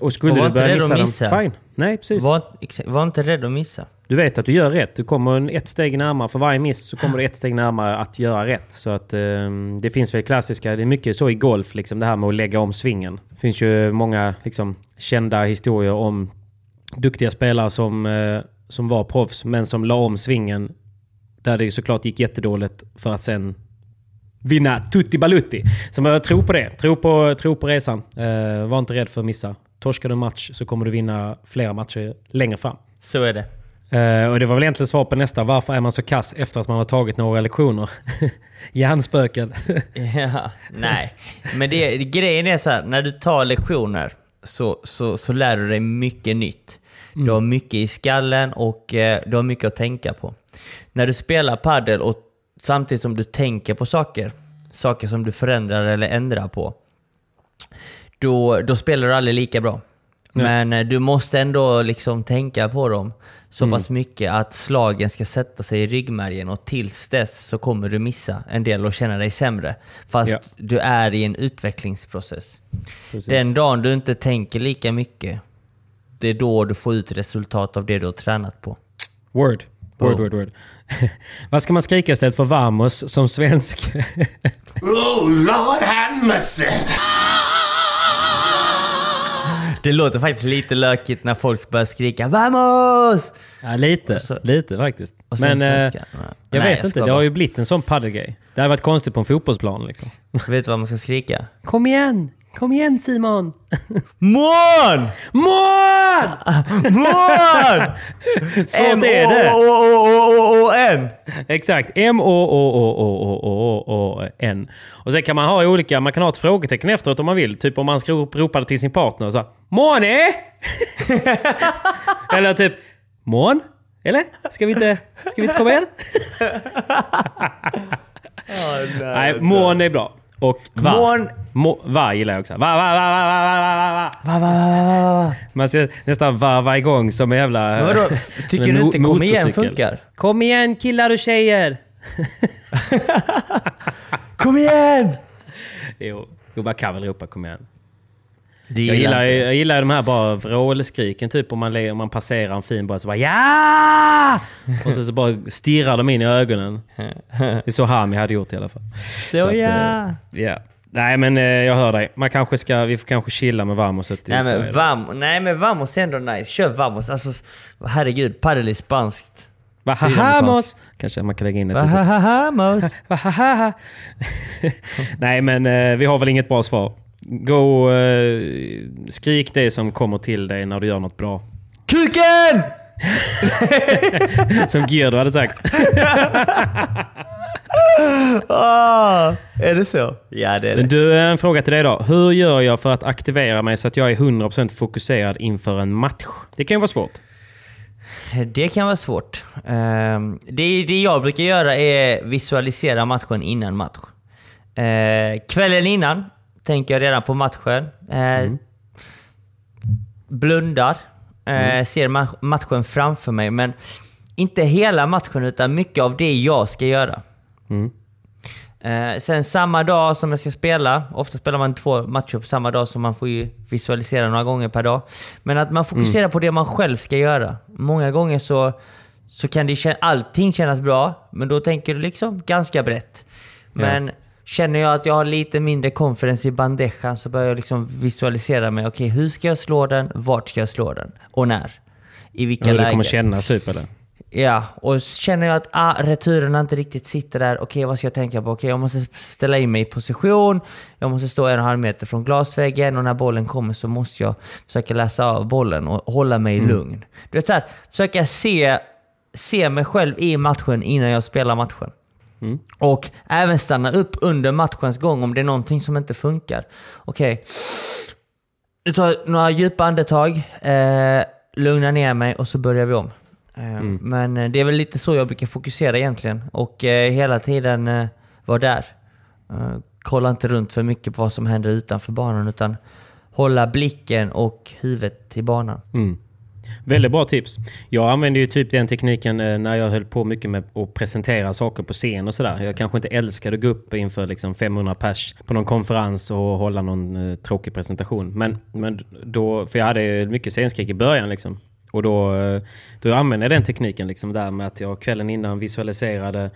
och skulle och var du börja missa, missa dem, fine. Nej, precis. Var, var inte rädd att missa. Du vet att du gör rätt. Du kommer ett steg närmare. För varje miss så kommer du ett steg närmare att göra rätt. Så att eh, det finns väl klassiska... Det är mycket så i golf, liksom, det här med att lägga om svingen. Det finns ju många liksom, kända historier om duktiga spelare som, eh, som var proffs men som la om svingen. Där det såklart gick jättedåligt för att sen... vinna tutti balutti. Så man tror på det. Tro på, tro på resan. Eh, var inte rädd för att missa. Torskar du en match så kommer du vinna flera matcher längre fram. Så är det. Uh, och det var väl egentligen svar på nästa. Varför är man så kass efter att man har tagit några lektioner? Hjärnspöken. Ja, nej. Men det, grejen är så här, när du tar lektioner så, så, så lär du dig mycket nytt. Mm. Du har mycket i skallen och eh, du har mycket att tänka på. När du spelar paddel och samtidigt som du tänker på saker, saker som du förändrar eller ändrar på, då, då spelar du aldrig lika bra. Men eh, du måste ändå liksom tänka på dem så mm. pass mycket att slagen ska sätta sig i ryggmärgen, och tills dess så kommer du missa en del och känna dig sämre. Fast ja. Du är i en utvecklingsprocess. Precis. Den dagen du inte tänker lika mycket, det är då du får ut resultat av det du har tränat på. Word. Word, oh. word, word. Vad ska man skrika istället för vamos som svensk? Oh Lord have mercy! Det låter faktiskt lite lökigt när folk börjar skrika vamos! Ja, lite, så, lite faktiskt. Men eh, jag Nej, vet jag inte, det bara. Har ju blivit en sån paddelgrej. Det hade varit konstigt på en fotbollsplan liksom. Vet du vad man ska skrika? Kom igen! Kom igen Simon! Mån! Mån! Mån! Svårt är det. M-O-O-O-O-N. Exakt. M-O-O-O-O-O-O-N. Och sen kan man ha olika... Man kan ha ett frågetecken efteråt om man vill. Typ om man ropar till sin partner så här... Måne! Eller typ... Mån? Eller? Ska vi inte, ska vi inte komma igen? oh, nej, nej, mån är bra. Och va? Mån... Må, va gillar jag också. Va, va, va, va, va, va, va, va, va, va. Man ser nästan varva igång som en jävla... Vadå? Tycker du inte kom igen funkar? Kom igen killar och tjejer! Kom igen! Jo, jag bara kan väl ropa kom igen. Det jag, gillar, jag, jag gillar de här bara vrålskriken. Typ om man, om man passerar en fin båt så bara ja! Och så, så bara stirrar de in i ögonen. Det är så Hami hade gjort i alla fall. Så, så att, ja! Ja. Nej, men eh, jag hör dig. Man kanske ska, vi får kanske chilla med vamos. Nej men, vam, nej, men vamos är ändå nice. Kör vamos. Alltså, herregud, paddel i spanskt. Vamos! Kanske man kan lägga in ett litet. Vamos! Nej, men eh, vi har väl inget bra svar. Gå, eh, skrik det som kommer till dig när du gör något bra. Kuken! Som Gerdo hade sagt. Ah, är det så? Ja, det är det. Du, en fråga till dig då. Hur gör jag för att aktivera mig så att jag är hundra procent fokuserad inför en match? Det kan ju vara svårt. Det kan vara svårt. Det, det jag brukar göra är visualisera matchen innan match. Kvällen innan tänker jag redan på matchen. Mm. Blundar. Mm. Ser matchen framför mig. Men inte hela matchen utan mycket av det jag ska göra. Mm. Eh, sen samma dag som jag ska spela, ofta spelar man två matcher på samma dag så man får ju visualisera några gånger per dag, men att man fokuserar mm. på det man själv ska göra. Många gånger så, så kan det kän- allting kännas bra, men då tänker du liksom ganska brett. Men ja. Känner jag att jag har lite mindre konferens i bandejan så börjar jag liksom visualisera mig. Okej, okay, hur ska jag slå den? Vart ska jag slå den? Och när? I vilka lägen? Hur det kommer kännas typ eller? Ja, och känner jag att ah, returerna inte riktigt sitter där. Okej, okay, vad ska jag tänka på? Okej, okay, jag måste ställa in mig i position. Jag måste stå en och en halv meter från glasväggen. Och när bollen kommer så måste jag försöka läsa av bollen och hålla mig mm. lugn. Du vet så här, försöka se, se mig själv i matchen innan jag spelar matchen. Mm. Och även stanna upp under matchens gång om det är någonting som inte funkar. Okej, okay. Nu tar några djupa andetag. Eh, lugna ner mig och så börjar vi om. Mm. Men det är väl lite så jag brukar fokusera egentligen. Och eh, hela tiden eh, vara där. eh, Kolla inte runt för mycket på vad som händer utanför banan, utan hålla blicken och huvudet till banan. mm. Väldigt bra tips. Jag använder ju typ den tekniken när jag höll på mycket med att presentera saker på scen och sådär. Jag kanske inte älskade att gå upp inför liksom femhundra pers på någon konferens och hålla någon tråkig presentation. Men, men då, för jag hade mycket scenskrik i början liksom. Och då, då använde jag den tekniken liksom där med att jag kvällen innan visualiserade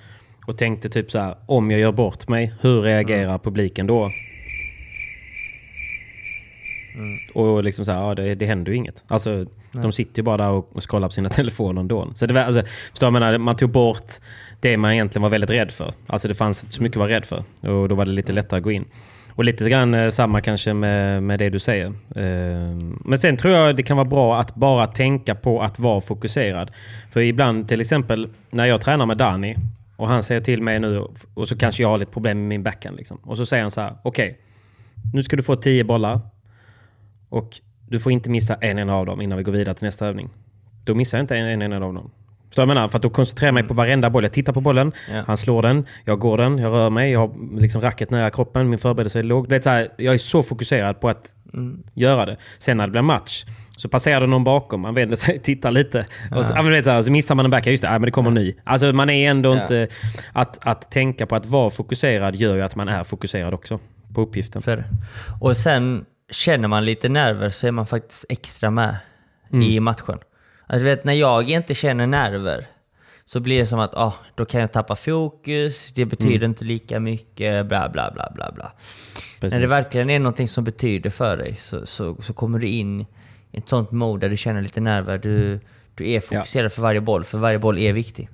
och tänkte typ så här: om jag gör bort mig, hur reagerar mm. publiken då? Mm. Och liksom så här, ja, det, det händer ju inget. Alltså, nej. De sitter ju bara där och, och scrollar på sina telefoner ändå. Så det var, alltså, förstår jag menar, man tog bort det man egentligen var väldigt rädd för. Alltså det fanns så mycket att vara rädd för. Och då var det lite lättare att gå in. Och lite grann eh, samma kanske med, med det du säger. Eh, men sen tror jag det kan vara bra att bara tänka på att vara fokuserad. För ibland, till exempel, när jag tränar med Danny och han säger till mig nu, och så kanske jag har lite problem med min backhand liksom. Och så säger han så här: okej, okay, nu ska du få tio bollar. Och du får inte missa en enda av dem innan vi går vidare till nästa övning. Då missar jag inte en enda av dem. Förstår jag menar? För att då koncentrerar jag mig på varenda boll. Jag tittar på bollen, yeah. Han slår den, jag går den, jag rör mig, jag har liksom racket nära kroppen, min förberedelse är låg. Det är här, jag är så fokuserad på att mm. göra det. Sen när det blir match så passerar det någon bakom, man vänder sig, tittar lite. Yeah. Och så, ja, men vet, så, här, så missar man en backhand, just det, nej, men det kommer yeah. ny. Alltså man är ändå yeah. inte... Att, att tänka på att vara fokuserad gör ju att man är fokuserad också på uppgiften. För. Och sen... Känner man lite nerver så är man faktiskt extra med mm. i matchen. Alltså, vet, när jag inte känner nerver så blir det som att oh, då kan jag tappa fokus, det betyder mm. inte lika mycket, bla bla bla bla bla. Precis. När det verkligen är någonting som betyder för dig så, så, så kommer du in i ett sånt mode där du känner lite nerver. Du, mm. du är fokuserad ja. för varje boll, för varje boll är viktig.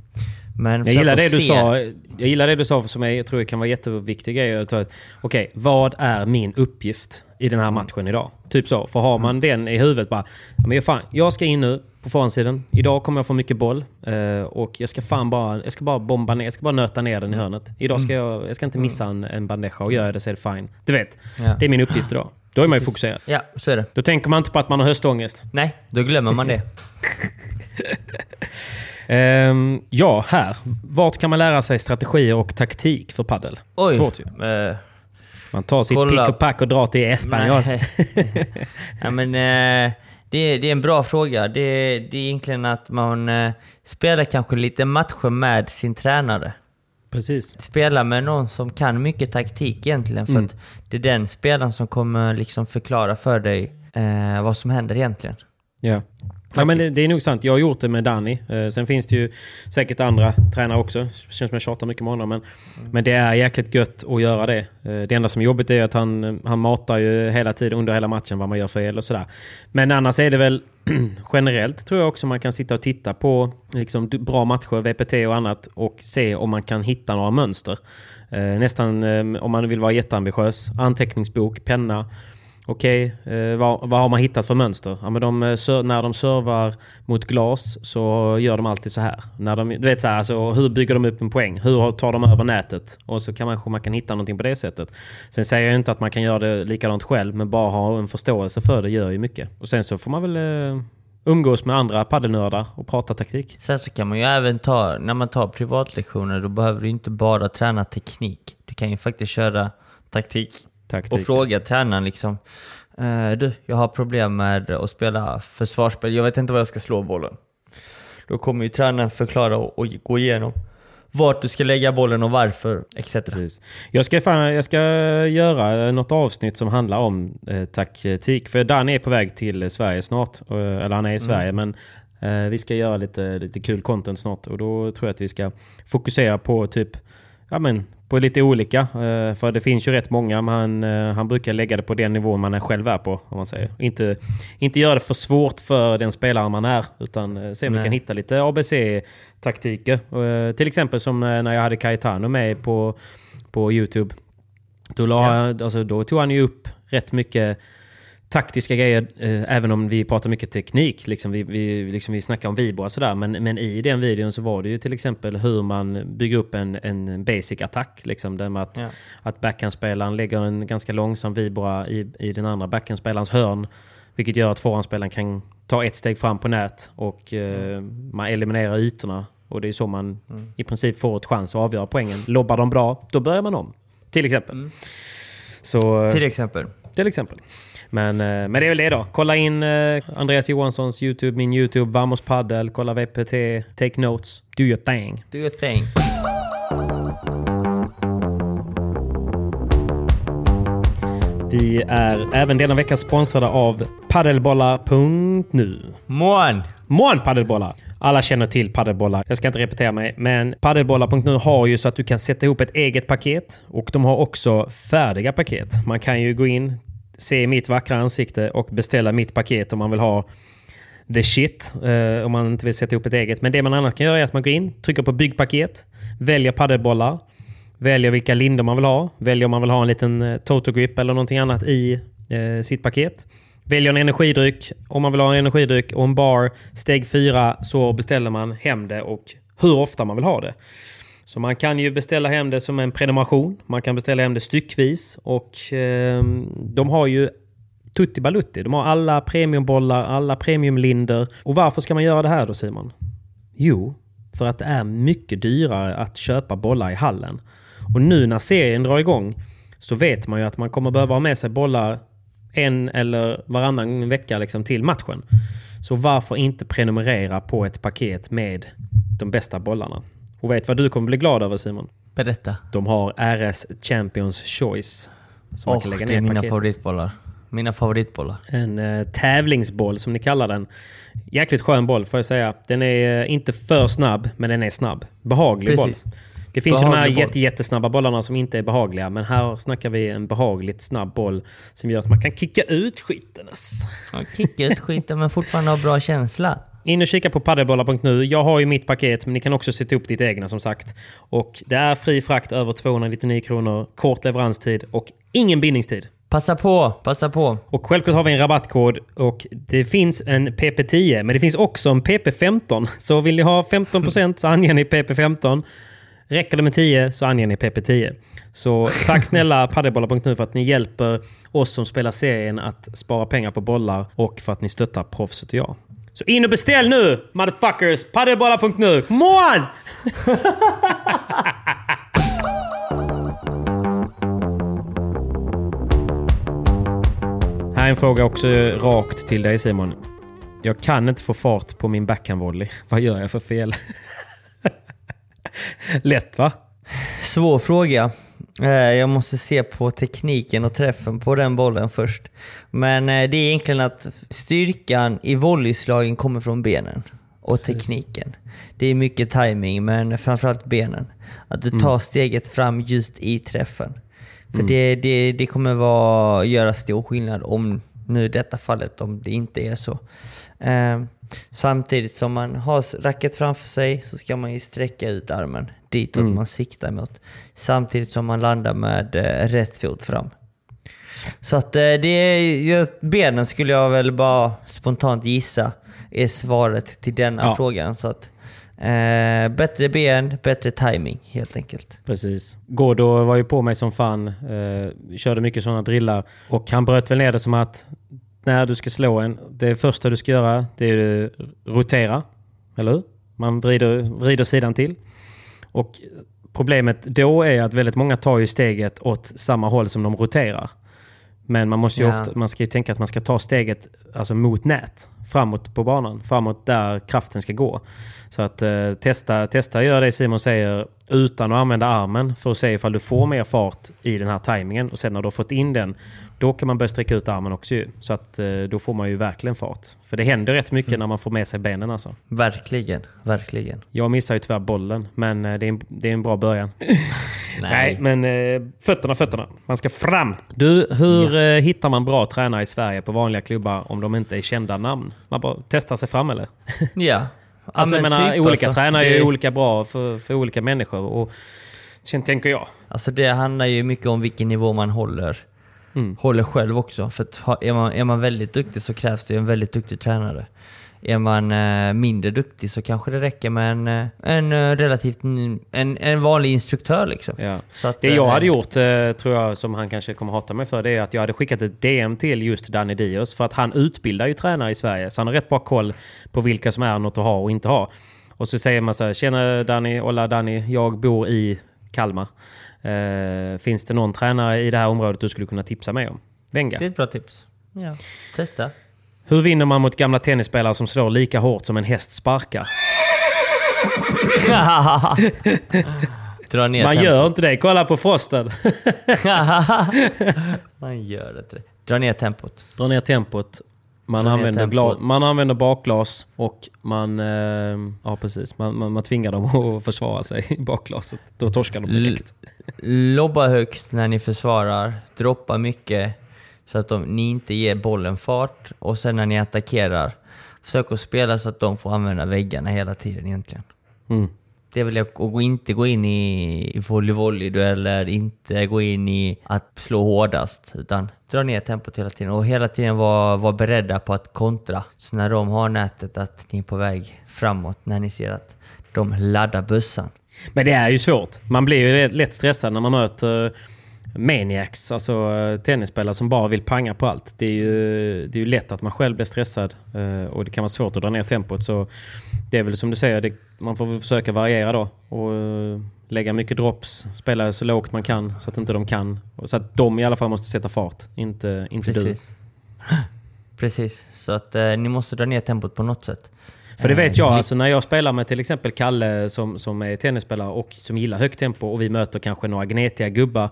Men jag gillar det du sa. Jag gillar det du sa som jag tror kan vara jätteviktig grej. Okej, okay, vad är min uppgift i den här matchen idag? Typ så, för har man den i huvudet bara, men jag, fan, jag ska in nu på förhandsidan. Idag kommer jag få mycket boll och jag ska fan bara, jag ska bara bomba ner, jag ska bara nöta ner den i hörnet. Idag ska jag, jag ska inte missa en, en bandeja och göra det så är det fine. Du vet, ja. det är min uppgift idag. Då är man ju fokuserad. Ja, så är det. Då tänker man inte på att man har höstångest. Nej, då glömmer man det. Um, ja, här. Vart kan man lära sig strategier och taktik för paddel? Oj. Svårt ju. Uh, man tar sitt kolla. pick och pack och drar till Espanien. Ja, men uh, det, det är en bra fråga. Det, det är egentligen att man uh, spelar kanske lite matcher med sin tränare. Precis. Spela med någon som kan mycket taktik egentligen. För mm. att det är den spelaren som kommer liksom förklara för dig uh, vad som händer egentligen. Ja. Yeah. Ja, men det, det är nog sant. Jag har gjort det med Danny. Eh, sen finns det ju säkert andra tränare också. Det känns som jag tjatar mycket med honom. Men, mm. men det är jäkligt gött att göra det. Eh, det enda som är jobbigt är att han, han matar ju hela tiden under hela matchen vad man gör fel och sådär. Men annars är det väl generellt tror jag också man kan sitta och titta på liksom, bra matcher, V P T och annat och se om man kan hitta några mönster. Eh, nästan eh, om man vill vara jätteambitiös. Anteckningsbok, penna. Okej, eh, vad, vad har man hittat för mönster? Ja, men de, ser, när de servar mot glas så gör de alltid så här. När de, du vet så här, alltså, hur bygger de upp en poäng? Hur tar de över nätet? Och så kan man, man kan hitta någonting på det sättet. Sen säger jag inte att man kan göra det likadant själv, men bara ha en förståelse för det gör ju mycket. Och sen så får man väl eh, umgås med andra paddelnördar och prata taktik. Sen så kan man ju även ta, när man tar privatlektioner, då behöver du inte bara träna teknik. Du kan ju faktiskt köra taktik. Taktiken. Och fråga tränaren liksom, eh, du, jag har problem med att spela försvarsspel, jag vet inte vad jag ska slå bollen. Då kommer ju tränaren förklara och, och gå igenom vart du ska lägga bollen och varför, et cetera. Precis. Jag ska, jag ska göra något avsnitt som handlar om eh, taktik. För Dan är på väg till Sverige snart, eller han är i Sverige, mm. men eh, vi ska göra lite, lite kul content snart. Och då tror jag att vi ska fokusera på typ, ja men på lite olika, för det finns ju rätt många, men han, han brukar lägga det på den nivån man är själv är på, om man säger. Inte, inte göra det för svårt för den spelare man är, utan se om vi kan hitta lite A B C-taktiker. Till exempel som när jag hade Caetano med på, på YouTube. Då, la, ja. alltså, då tog han ju upp rätt mycket taktiska grejer, eh, även om vi pratar mycket teknik, liksom vi, vi, liksom vi snackar om vibra och sådär, men, men i den videon så var det ju till exempel hur man bygger upp en, en basic attack, liksom det med att, ja. att backhandspelaren lägger en ganska långsam vibra i, i den andra backhandspelarens hörn, vilket gör att förhandspelaren kan ta ett steg fram på nät och eh, mm. man eliminerar ytorna, och det är så man mm. i princip får ett chans att avgöra poängen. Lobbar de bra, då börjar man om, till exempel. Mm. Så, till exempel. till exempel. Men, men det är väl det då. Kolla in Andreas Johanssons YouTube, min YouTube, Vamos Paddel. Kolla V P T, take notes. Do your thing. Do your thing. Vi är även denna vecka sponsrade av paddelbollar punkt nu. Mån! Mån paddelbollar! Alla känner till paddelbollar. Jag ska inte repetera mig, men paddelbollar punkt nu har ju så att du kan sätta ihop ett eget paket. Och de har också färdiga paket. Man kan ju gå in, se mitt vackra ansikte och beställa mitt paket om man vill ha the shit. Eh, om man inte vill sätta ihop ett eget. Men det man annars kan göra är att man går in, trycker på byggpaket, väljer paddelbollar. Väljer vilka lindor man vill ha. Väljer om man vill ha en liten Toto Grip eller någonting annat i eh, sitt paket. Väljer en energidryck om man vill ha en energidryck och en bar. Steg fyra så beställer man hem det och hur ofta man vill ha det. Så man kan ju beställa hem det som en prenumeration. Man kan beställa hem det styckvis. Och eh, de har ju tutti balutti. De har alla premiumbollar, alla premiumlindor. Och varför ska man göra det här då, Simon? Jo, för att det är mycket dyrare att köpa bollar i hallen. Och nu när serien drar igång så vet man ju att man kommer behöva ha med sig bollar en eller varannan vecka liksom till matchen. Så varför inte prenumerera på ett paket med de bästa bollarna? Och vet vad du kommer bli glad över, Simon? Berätta. De har R S Champions Choice. Som oh, det är mina paket. favoritbollar. Mina favoritbollar. En eh, tävlingsboll som ni kallar den. Jäkligt skön boll får jag säga. Den är eh, inte för snabb, men den är snabb. Behaglig Precis. boll. Det finns ju de här jätte, jättesnabba bollarna som inte är behagliga. Men här snackar vi en behagligt snabb boll som gör att man kan kicka ut skiten. Ja, kicka ut skiten men fortfarande ha bra känsla. In och kika på paddelbollar punkt nu. Jag har ju mitt paket men ni kan också sätta upp ditt egna som sagt. Och det är fri frakt över tvåhundranittionio kronor. Kort leveranstid och ingen bindningstid. Passa på, passa på. Och självklart har vi en rabattkod och det finns en P P tio men det finns också en P P femton. Så vill ni ha femton procent så anger ni P P femton. Räcker det med tio så anger ni P P tio. Så tack snälla paddelbollar punkt nu för att ni hjälper oss som spelar serien att spara pengar på bollar och för att ni stöttar proffset och jag. Så in och beställ nu, motherfuckers! paddelbollar punkt nu! Mån! Här är en fråga också rakt till dig, Simon. Jag kan inte få fart på min backhandvolley. Vad gör jag för fel? Lätt va? Svår fråga. Jag måste se på tekniken och träffen på den bollen först. Men det är egentligen att styrkan i volleyslagen kommer från benen och tekniken. Det är mycket timing men framförallt benen. Att du tar steget fram just i träffen. För mm. det, det, det kommer vara, göra stor skillnad om nu i detta fallet om det inte är så. Eh, samtidigt som man har racket framför sig så ska man ju sträcka ut armen dit mm. man siktar mot. Samtidigt som man landar med eh, rätt fot fram. Så att eh, det, benen skulle jag väl bara spontant gissa är svaret till denna ja. frågan. Så att Eh, bättre ben, bättre timing helt enkelt. Precis. Gordo var ju på mig som fan, eh, körde mycket sådana drillar och han bröt väl ner det som att när du ska slå en, det första du ska göra det är rotera, eller hur? Man vrider, vrider sidan till och problemet då är att väldigt många tar ju steget åt samma håll som de roterar. Men man måste ju ja. ofta, man ska ju tänka att man ska ta steget alltså mot nät, framåt på banan, framåt där kraften ska gå. Så att eh, testa, testa gör det Simon säger utan att använda armen för att se ifall du får mer fart i den här tajmingen och sen när du har fått in den då kan man börja sträcka ut armen också ju. Så att eh, då får man ju verkligen fart. För det händer rätt mycket mm. när man får med sig benen alltså. Verkligen, verkligen. Jag missar ju tyvärr bollen men eh, det, är en, det är en bra början. Nej. Nej, men eh, fötterna, fötterna. Man ska fram. Du, hur ja. eh, hittar man bra tränare i Sverige på vanliga klubbar om de inte är kända namn? Man bara testar sig fram eller? Ja. Alltså jag menar, typ olika alltså. tränare är ju olika bra för, för olika människor och sen tänker jag. Alltså det handlar ju mycket om vilken nivå man håller mm. håller själv också. För att är man, är man väldigt duktig så krävs det ju en väldigt duktig tränare. Är man eh, mindre duktig så kanske det räcker med en, en relativt en, en vanlig instruktör liksom. Ja. Så att, det jag hade gjort eh, tror jag som han kanske kommer hata mig för det är att jag hade skickat ett D M till just Danny Dios för att han utbildar ju tränare i Sverige så han har rätt bra koll på vilka som är något att ha och inte ha. Och så säger man så här, tjena Danny, hola Danny, jag bor i Kalmar. Eh, finns det någon tränare i det här området du skulle kunna tipsa mig om? Venga. Det är ett bra tips. Ja. Testa. Hur vinner man mot gamla tennisspelare som slår lika hårt som en häst sparkar? Dra ner man tempot. Gör inte det. Kolla på Frosten. Man gör det inte. Dra ner tempot. Dra ner tempot. Man använder, glas, man använder bakglas och man, eh, ja, precis. Man, man, man tvingar dem att försvara sig i bakglaset. Då torskar de direkt. L- lobba högt när ni försvarar. Droppa mycket så att de, ni inte ger bollen fart. Och sen när ni attackerar, försök att spela så att de får använda väggarna hela tiden egentligen. Mm. Det vill jag, och inte gå in i volley-volley-dueller, inte gå in i att slå hårdast, utan dra ner tempot hela tiden och hela tiden vara var beredda på att kontra. Så när de har nätet att ni är på väg framåt, när ni ser att de laddar bussen. Men det är ju svårt. Man blir ju lätt stressad när man möter maniacs, alltså tennisspelare som bara vill panga på allt. Det är ju, det är ju lätt att man själv blir stressad och det kan vara svårt att dra ner tempot, så det är väl som du säger, det, man får väl försöka variera då och lägga mycket drops, spela så lågt man kan så att inte de kan, så att de i alla fall måste sätta fart, inte, inte Precis. du. Precis, så att eh, ni måste dra ner tempot på något sätt. För det vet jag, alltså när jag spelar med till exempel Kalle som, som är tennisspelare och som gillar högt tempo, och vi möter kanske några gnetiga gubbar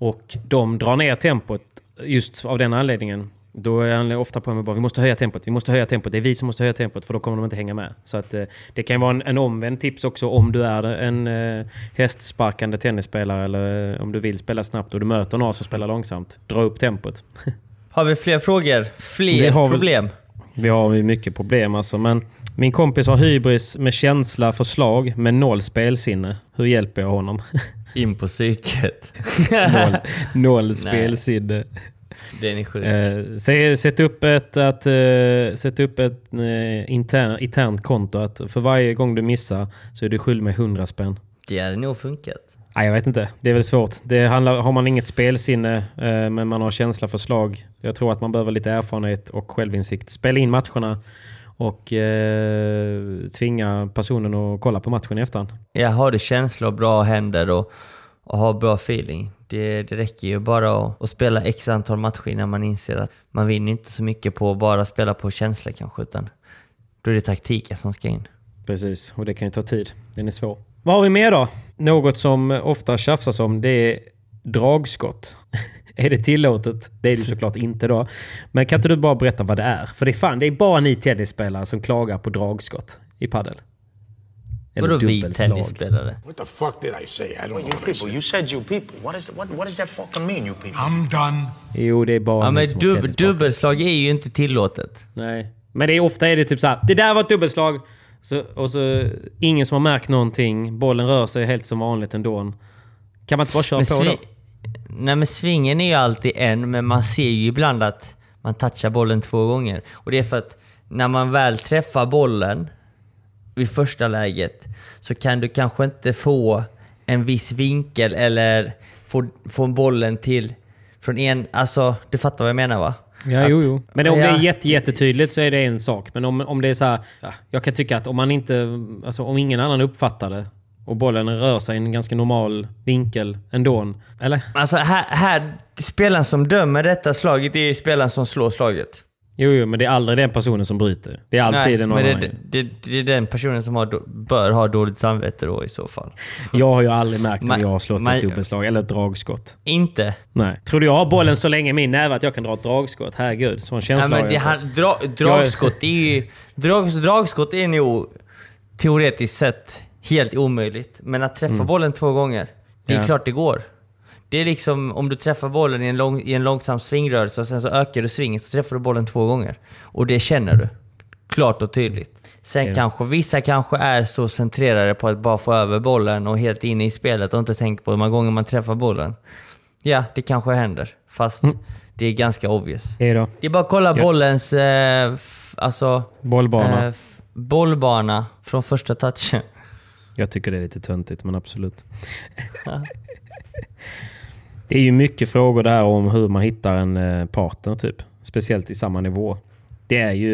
och de drar ner tempot just av den anledningen, då är han ofta på mig bara, vi måste höja tempot, vi måste höja tempot, det är vi som måste höja tempot, för då kommer de inte hänga med. Så att, eh, det kan vara en, en omvänd tips också om du är en eh, hästsparkande tennisspelare eller eh, om du vill spela snabbt och du möter någon som spelar långsamt, dra upp tempot. Har vi fler frågor? Fler har problem? Vi, vi har mycket problem alltså, men min kompis har hybris med känsla för slag men noll spelsinne. Hur hjälper jag honom? In på psyket. noll, noll spelsinne. Den är sjuk. Eh, sätt upp ett, att, eh, sätt upp ett eh, intern, internt konto att för varje gång du missar så är du skyldig med hundra spänn. Det hade nog funkat. Nej, jag vet inte. Det är väl svårt. Det handlar, har man inget spelsinne eh, men man har känsla för slag. Jag tror att man behöver lite erfarenhet och självinsikt. Spela in matcherna och eh, tvinga personen att kolla på matchen i efterhand. Ja, har du känsla och bra händer och, och har bra feeling. Det, det räcker ju bara att, att spela x antal matcher när man inser att man vinner inte så mycket på att bara spela på känsla kanske, utan då är det taktiken som ska in. Precis, och det kan ju ta tid. Den är svår. Vad har vi mer då? Något som ofta tjafsas om, det är dragskott. Är det tillåtet? Det är det såklart inte då. Men kan inte du bara berätta vad det är? För det är fan, det är bara ni tennisspelare som klagar på dragskott i padel. Eller vadå vi tennisspelare? What the fuck did I say? I don't know. You people, you said you people. What is what what does that fucking mean, you people? I'm done. Jo, det är bara ja, men dub- dubbelslag är ju inte tillåtet. Nej. Men det är ofta är det typ så här, det där var ett dubbelslag. Så, och så ingen som har märkt någonting, bollen rör sig helt som vanligt ändå. Kan man inte bara köra men på svi- då? Nej, men svingen är ju alltid en, men man ser ju ibland att man touchar bollen två gånger. Och det är för att när man väl träffar bollen i första läget så kan du kanske inte få en viss vinkel eller få, få bollen till från en, alltså du fattar vad jag menar va? Ja, att, jo, jo. Men om ja, det är jätte, jättetydligt så är det en sak. Men om, om det är så här, jag kan tycka att om man inte, alltså om ingen annan uppfattar det och bollen rör sig i en ganska normal vinkel ändå, eller? Alltså här, här spelaren som dömer detta slaget, det är spelaren som slår slaget. Jo, jo, men det är aldrig den personen som bryter. Det är alltid den någon annan. Det, det, det är den personen som har, bör ha dåligt samvete då i så fall. Jag har ju aldrig märkt om man, jag har slått man, ett dubbelslag eller ett dragskott. Inte? Nej. Tror du jag har bollen så länge min näve att jag kan dra ett dragskott? Herregud, sån känsla. Nej, men det här, dra, dragskott är ju... Drag, dragskott är nog teoretiskt sett helt omöjligt. Men att träffa mm. bollen två gånger, det är ja. klart det går. Det är liksom om du träffar bollen i en, lång, i en långsam svingrörelse och sen så ökar du svingen, så träffar du bollen två gånger. Och det känner du. Klart och tydligt. Sen mm. kanske vissa kanske är så centrerade på att bara få över bollen och helt inne i spelet och inte tänka på hur många gånger man träffar bollen. Ja, det kanske händer. Fast mm. det är ganska obvious. Det är, då. Det är bara att kolla ja. bollens eh, f- alltså, bollbana. Eh, f- bollbana från första touchen. Jag tycker det är lite töntigt, men absolut. Det är ju mycket frågor där om hur man hittar en partner typ, speciellt i samma nivå. Det är ju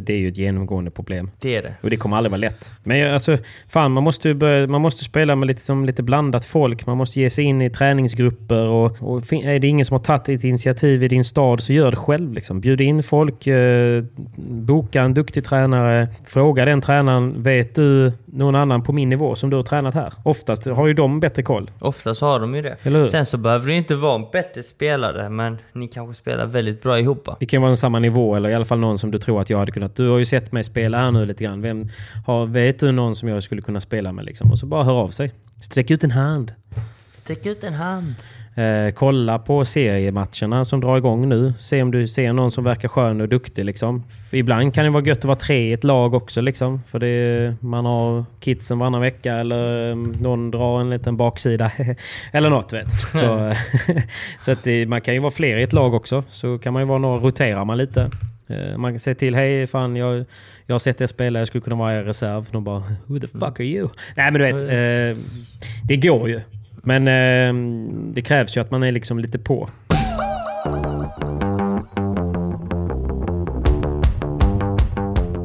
det är ju ett genomgående problem. Det är det. Och det kommer aldrig vara lätt. Men alltså fan, man måste börja, man måste spela med lite som lite blandat folk. Man måste ge sig in i träningsgrupper och, och är det ingen som har tagit ett initiativ i din stad, så gör det själv liksom. Bjud in folk, eh, boka en duktig tränare, fråga den tränaren, vet du någon annan på min nivå som du har tränat här? Oftast har ju de bättre koll. Oftast har de ju det. Sen så behöver du inte vara en bättre spelare, men ni kanske spelar väldigt bra ihop. Det kan vara en samma nivå eller i alla fall någon som du tror att jag hade kunnat. Du har ju sett mig spela här nu lite grann. Vem har, vet du någon som jag skulle kunna spela med liksom? Och så bara hör av sig. Sträck ut en hand. Sträck ut en hand. Eh, kolla på seriematcherna som drar igång nu. Se om du ser någon som verkar skön och duktig liksom. För ibland kan det vara gött att vara tre i ett lag också liksom. För det, man har kidsen varannan vecka eller någon drar en liten baksida eller något vet. Så, så att det, man kan ju vara fler i ett lag också. Så kan man ju vara några, roterar man lite. Man kan säga till, hej fan, jag, jag har sett er spela, jag skulle kunna vara i reserv. De bara, who the fuck are you? Nej men du vet, eh, det går ju. Men eh, det krävs ju att man är liksom lite på.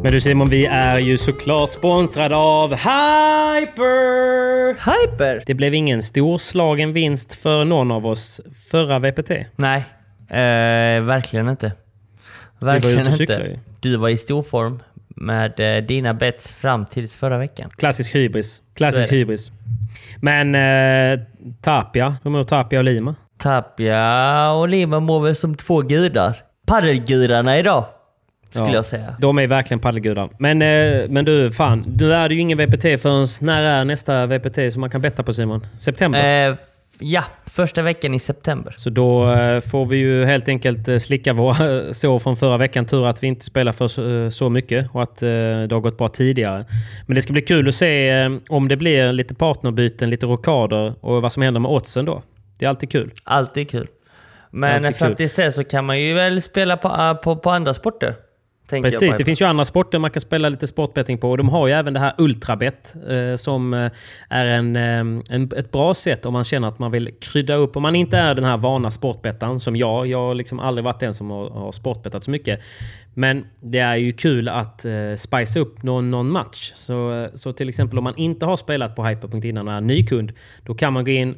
Men du Simon, vi är ju såklart sponsrade av Hyper! Hyper! Det blev ingen storslagen vinst för någon av oss förra V P T. Nej, eh, verkligen inte. Verkligen inte. Du var i stor form med eh, dina bets fram tills förra veckan. Klassisk hybris. Klassisk hybris. Men eh, Tapia, hur mår Tapia och Lima? Tapia och Lima mår väl som två gudar. Paddelgudarna idag, skulle ja, jag säga. De är verkligen paddelgudar. Men, eh, men du, fan, du är ju ingen V P T förrän när är nästa V P T som man kan betta på, Simon? September? Eh, Ja, första veckan i september. Så då eh, får vi ju helt enkelt eh, slicka vår så från förra veckan. Tur att vi inte spelar för eh, så mycket och att eh, det har gått bra tidigare. Men det ska bli kul att se eh, om det blir lite partnerbyten, lite rokader och vad som händer med oddsen då. Det är alltid kul. Alltid kul. Men fram till sen så kan man ju väl spela på, på, på andra sporter. Precis, det finns ju andra sporter man kan spela lite sportbetting på, och de har ju även det här Ultrabet eh, som är en, en, ett bra sätt om man känner att man vill krydda upp. Om man inte är den här vana sportbettaren som jag, jag har liksom aldrig varit den som har, har sportbettat så mycket. Men det är ju kul att eh, spicea upp någon, någon match. Så, så till exempel om man inte har spelat på Hyper punkt innan och är nykund, då kan man gå in,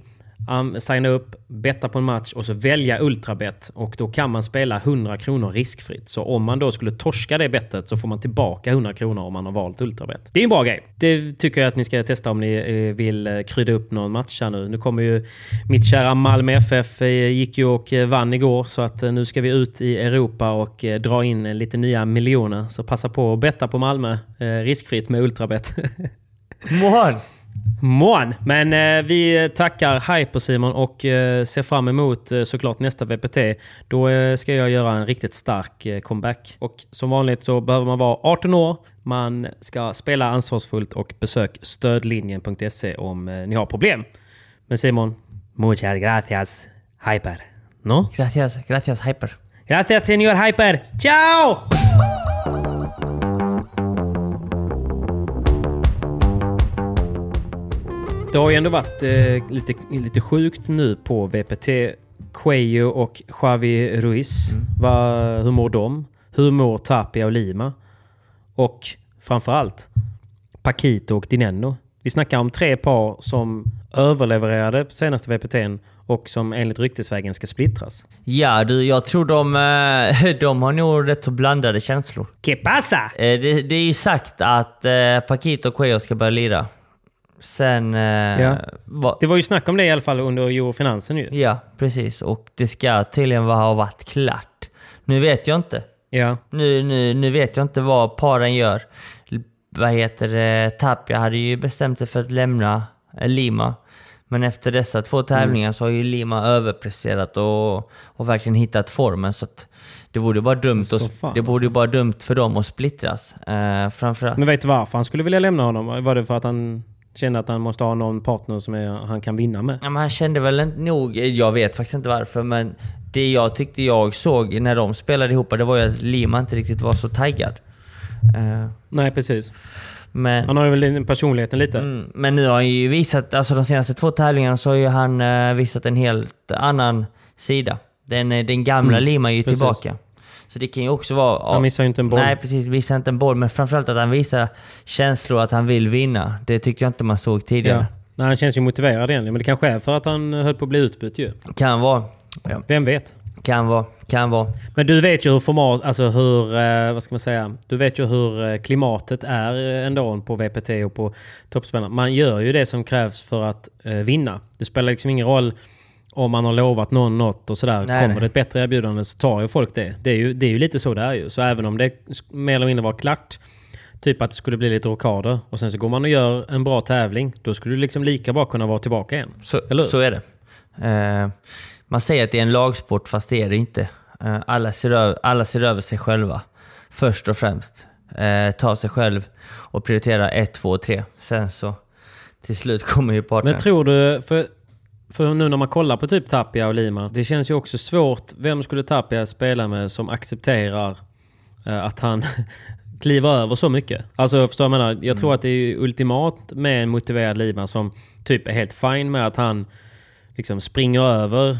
Um, signa upp, betta på en match och så välja Ultrabet, och då kan man spela hundra kronor riskfritt. Så om man då skulle torska det bettet så får man tillbaka hundra kronor om man har valt Ultrabet. Det är en bra grej. Det tycker jag att ni ska testa om ni vill krydda upp någon match här nu. Nu kommer ju mitt kära Malmö F F, gick ju och vann igår, så att nu ska vi ut i Europa och dra in lite nya miljoner. Så passa på att betta på Malmö riskfritt med Ultrabet. Mohan! Mån. Men eh, vi tackar Hyper, Simon, och eh, ser fram emot eh, såklart nästa V P T. Då eh, ska jag göra en riktigt stark eh, comeback. Och som vanligt så behöver man vara arton år. Man ska spela ansvarsfullt och besök stödlinjen punkt se om eh, ni har problem. Men Simon, muchas gracias Hyper. No? Gracias, gracias Hyper. Gracias señor Hyper. Ciao! Det har ju ändå varit eh, lite, lite sjukt nu på V P T. Cuello och Javi Ruiz. Mm. Va, hur mår de? Hur mår Tapia och Lima? Och framförallt Paquito och Dineno. Vi snackar om tre par som överlevererade på senaste V P T:n och som enligt ryktesvägen ska splittras. Ja, du, jag tror de, de har nog rätt så blandade känslor. Que pasa? Det, det är ju sagt att Paquito och Cuello ska börja lira. Sen, ja. va- det var ju snack om det i alla fall under Eurofinansen ju. Ja, precis. Och det ska tydligen ha varit klart. Nu vet jag inte. Ja. Nu, nu, nu vet jag inte vad paren gör. Vad heter det? Tapia hade ju bestämt sig för att lämna Lima. Men efter dessa två tävlingar mm. så har ju Lima överpresterat och, och verkligen hittat formen. Så att det vore ju bara dumt, så och, fan, det vore ju bara dumt för dem att splittras. Eh, framförallt. Men vet du varför han skulle vilja lämna honom? Var det för att han... kände att han måste ha någon partner som är, han kan vinna med. Ja, men han kände väl inte nog, jag vet faktiskt inte varför, men det jag tyckte jag såg när de spelade ihop, det var ju att Lima inte riktigt var så taggad. Uh, Nej, precis. Men, han har ju väl den personligheten lite. Mm, men nu har han ju visat, alltså de senaste två tävlingarna så har ju han uh, visat en helt annan sida. Den, den gamla mm, Lima är ju precis. Tillbaka. Så det kan ju också vara... Han missar ju inte en boll. Nej, precis. Missar inte en boll. Men framförallt att han visar känslor att han vill vinna. Det tycker jag inte man såg tidigare. Ja. Nej, han känns ju motiverad egentligen. Men det kanske är för att han höll på att bli utbytt ju. Kan vara. Ja. Vem vet? Kan vara, kan vara. Men du vet ju hur format, alltså hur, vad ska man säga? Du vet ju hur klimatet är ändå på V P T och på toppspelarna. Man gör ju det som krävs för att vinna. Det spelar liksom ingen roll om man har lovat någon något och sådär. Nej, kommer nej. det ett bättre erbjudande så tar ju folk det. Det är ju, det är ju lite så där ju. Så även om det mer eller mindre var klart, typ att det skulle bli lite rockader och sen så går man och gör en bra tävling, då skulle du liksom lika bra kunna vara tillbaka igen. Så, eller? Så är det. Uh... Man säger att det är en lagsport, fast det är det inte. Alla ser över, alla ser över sig själva. Först och främst. Eh, ta sig själv och prioritera ett, två och tre. Sen så till slut kommer ju partnern. Men tror du, för, för nu när man kollar på typ Tapia och Lima, det känns ju också svårt. Vem skulle Tapia spela med som accepterar eh, att han kliver över så mycket? Alltså jag förstår, jag menar, jag mm. tror att det är ultimat med en motiverad Lima som typ är helt fin med att han liksom springer över